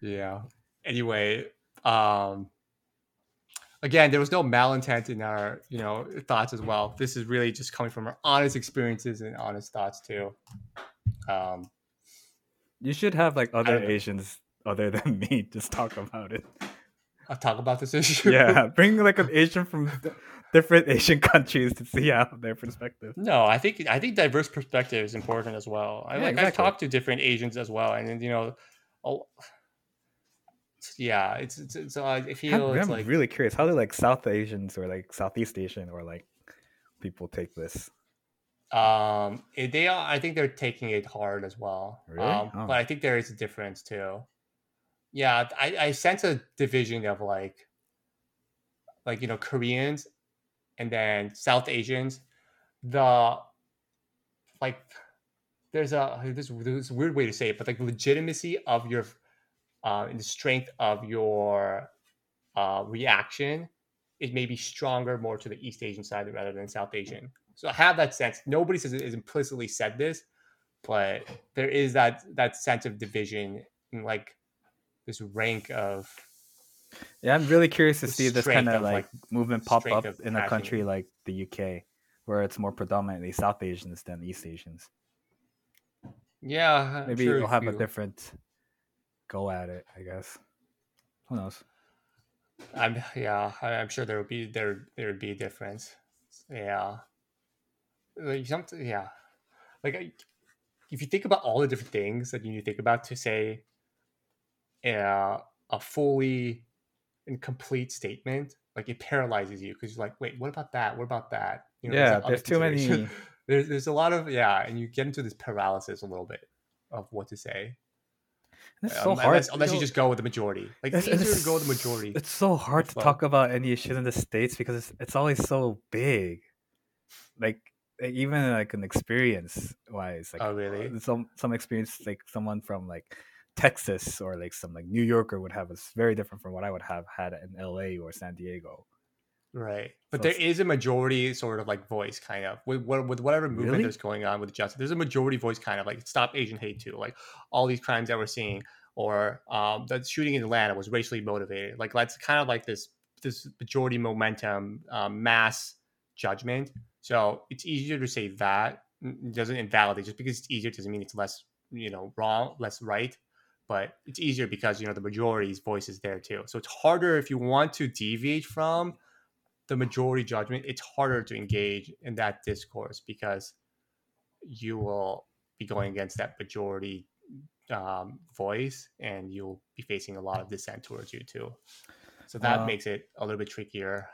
Yeah. Anyway, again, there was no malintent in our, you know, thoughts as well. This is really just coming from our honest experiences and honest thoughts too. You should have like other Asians other than me just talk about it. I'll talk about this issue. Yeah, bring like an Asian from different Asian countries to see out their perspective. No, I think diverse perspective is important as well. I've talked to different Asians as well, and you know, it's I feel I'm like really curious how do like South Asians or like Southeast Asian or like people take this. They are. I think they're taking it hard as well. Really? But I think there is a difference too. Yeah, I sense a division of like you know, Koreans and then South Asians. There's a weird way to say it, but like legitimacy of your and the strength of your reaction, it may be stronger more to the East Asian side rather than South Asian. So I have that sense. Nobody says it is implicitly said this, but there is that sense of division in like this rank of I'm really curious to see this kind of like movement pop up in a country like the UK, where it's more predominantly South Asians than East Asians. Yeah. Maybe sure you'll have a different go at it, I guess. Who knows? I'm sure there would be a difference. Yeah. Like something, yeah. Like if you think about all the different things that you need to think about to say a fully and complete statement, like it paralyzes you because you're like, wait, what about that? What about that? You know, yeah, there's too many. There's a lot of, yeah, and you get into this paralysis a little bit of what to say. It's so hard. Unless you just go with the majority. Like, it's easier to go with the majority. It's so hard to talk about any issues in the States because it's always so big. Like, even like an experience wise. Like, oh, really? Some experience, like someone from like Texas or like some like New Yorker would have is very different from what I would have had in LA or San Diego. Right. But so there is a majority sort of like voice kind of with whatever movement there's going on with justice. There's a majority voice kind of like Stop Asian Hate too. Like all these crimes that we're seeing or the shooting in Atlanta was racially motivated. Like that's kind of like this majority momentum, mass judgment. So it's easier to say that. It doesn't invalidate. Just because it's easier doesn't mean it's less, you know, wrong, less right. But it's easier because, you know, the majority's voice is there too. So it's harder if you want to deviate from the majority judgment. It's harder to engage in that discourse because you will be going against that majority voice and you'll be facing a lot of dissent towards you too. So that makes it a little bit trickier.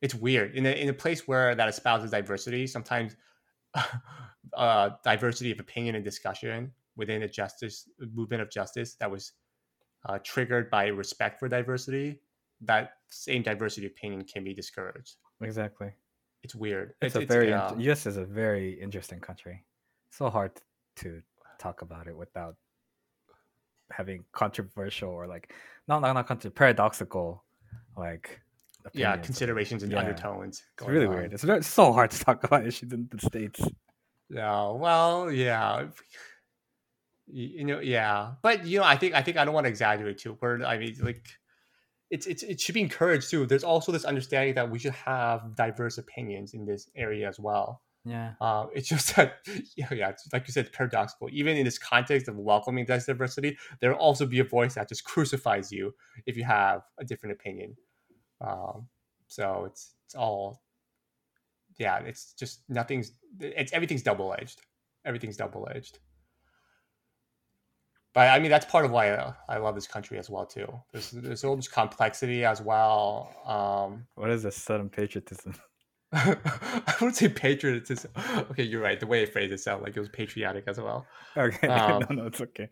It's weird in a place where that espouses diversity. Sometimes diversity of opinion and discussion within a justice movement of justice that was triggered by respect for diversity, that same diversity of opinion can be discouraged. Exactly. It's weird. U.S. is a very interesting country. It's so hard to talk about it without having controversial or like not paradoxical, like opinions. Yeah, considerations and undertones. It's really weird. It's so hard to talk about issues in the States. Yeah. Well, yeah. You know, yeah, but you know, I think I don't want to exaggerate too. It should be encouraged too. There's also this understanding that we should have diverse opinions in this area as well. Yeah, it's just that, it's, like you said, paradoxical. Even in this context of welcoming diversity, there will also be a voice that just crucifies you if you have a different opinion. So it's all, yeah. It's just everything's double edged. Everything's double edged. But I mean, that's part of why I love this country as well too. There's so much complexity as well. What is a sudden patriotism? I wouldn't say patriotism. Okay, you're right. The way I phrased it sounded like it was patriotic as well. Okay, no, it's okay.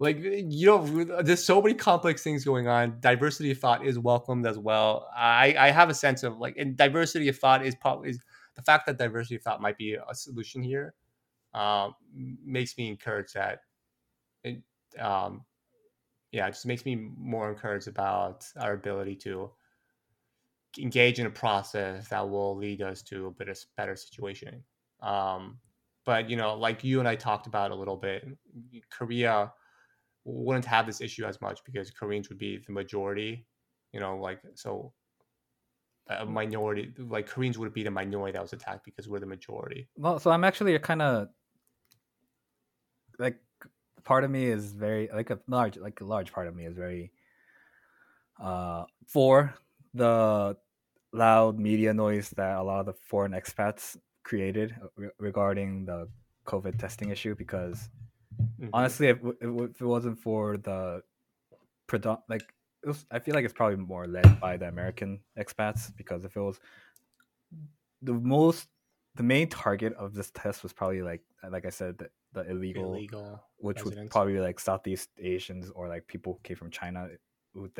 Like, you know, there's so many complex things going on. Diversity of thought is welcomed as well. I have a sense of like, and diversity of thought is probably the fact that diversity of thought might be a solution here. Makes me encourage that. It, it just makes me more encouraged about our ability to engage in a process that will lead us to a better situation. But, you know, like you and I talked about a little bit, Korea wouldn't have this issue as much because Koreans would be the majority, you know, like, so a minority, like Koreans would be the minority that was attacked because we're the majority. Well, so I'm actually kind of like, part of me is very a large part of me is very for the loud media noise that a lot of the foreign expats created regarding the COVID testing issue. Because honestly, if it wasn't for the I feel like it's probably more led by the American expats. Because if it was the main target of this test was probably like I said, the illegal which residents. Would probably be like Southeast Asians or like people who came from China who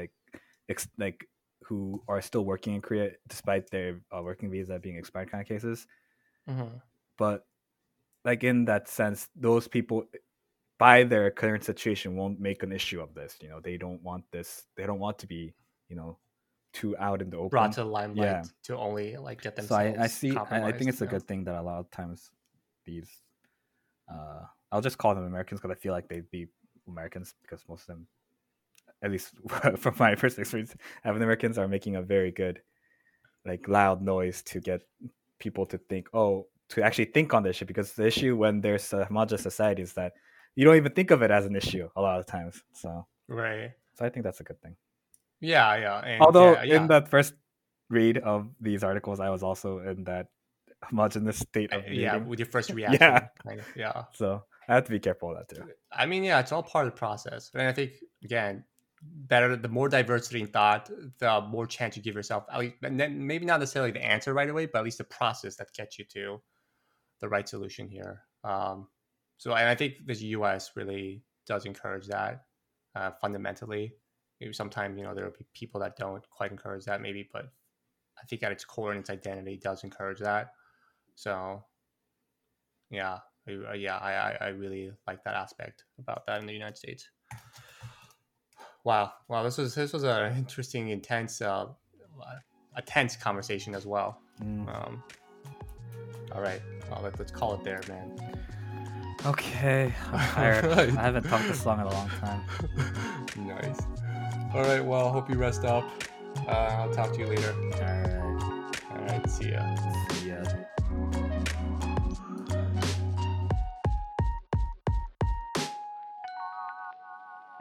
who are still working in Korea despite their working visa being expired kind of cases. But like in that sense, those people by their current situation won't make an issue of this. You know, they don't want this. They don't want to be, you know, too out in the open. Brought to the limelight to only like get themselves. So I think it's a good thing that a lot of times these. I'll just call them Americans because I feel like they'd be Americans because most of them, at least from my first experience, African Americans are making a very good, like loud noise to get people to think, oh, to actually think on this issue, because the issue when there's a homogenous society is that you don't even think of it as an issue a lot of times. So right. So I think that's a good thing. Yeah, yeah. And although in the first read of these articles, I was also in that homogenous state of reading. Yeah, with your first reaction. Yeah. Kind of, yeah. So I have to be careful of that too. I mean, yeah, it's all part of the process. And I think, again, better, the more diversity in thought, the more chance you give yourself, at least, maybe not necessarily the answer right away, but at least the process that gets you to the right solution here. So, and I think the U.S. really does encourage that fundamentally. Maybe sometimes, you know, there will be people that don't quite encourage that maybe, but I think at its core and its identity does encourage that. So, yeah, I really like that aspect about that in the United States. Wow, this was an interesting, intense conversation as well. All right, well, let's call it there, man. Okay, I'm tired. I haven't talked this long in a long time. Nice. All right, well, hope you rest up. I'll talk to you later. All right, see ya.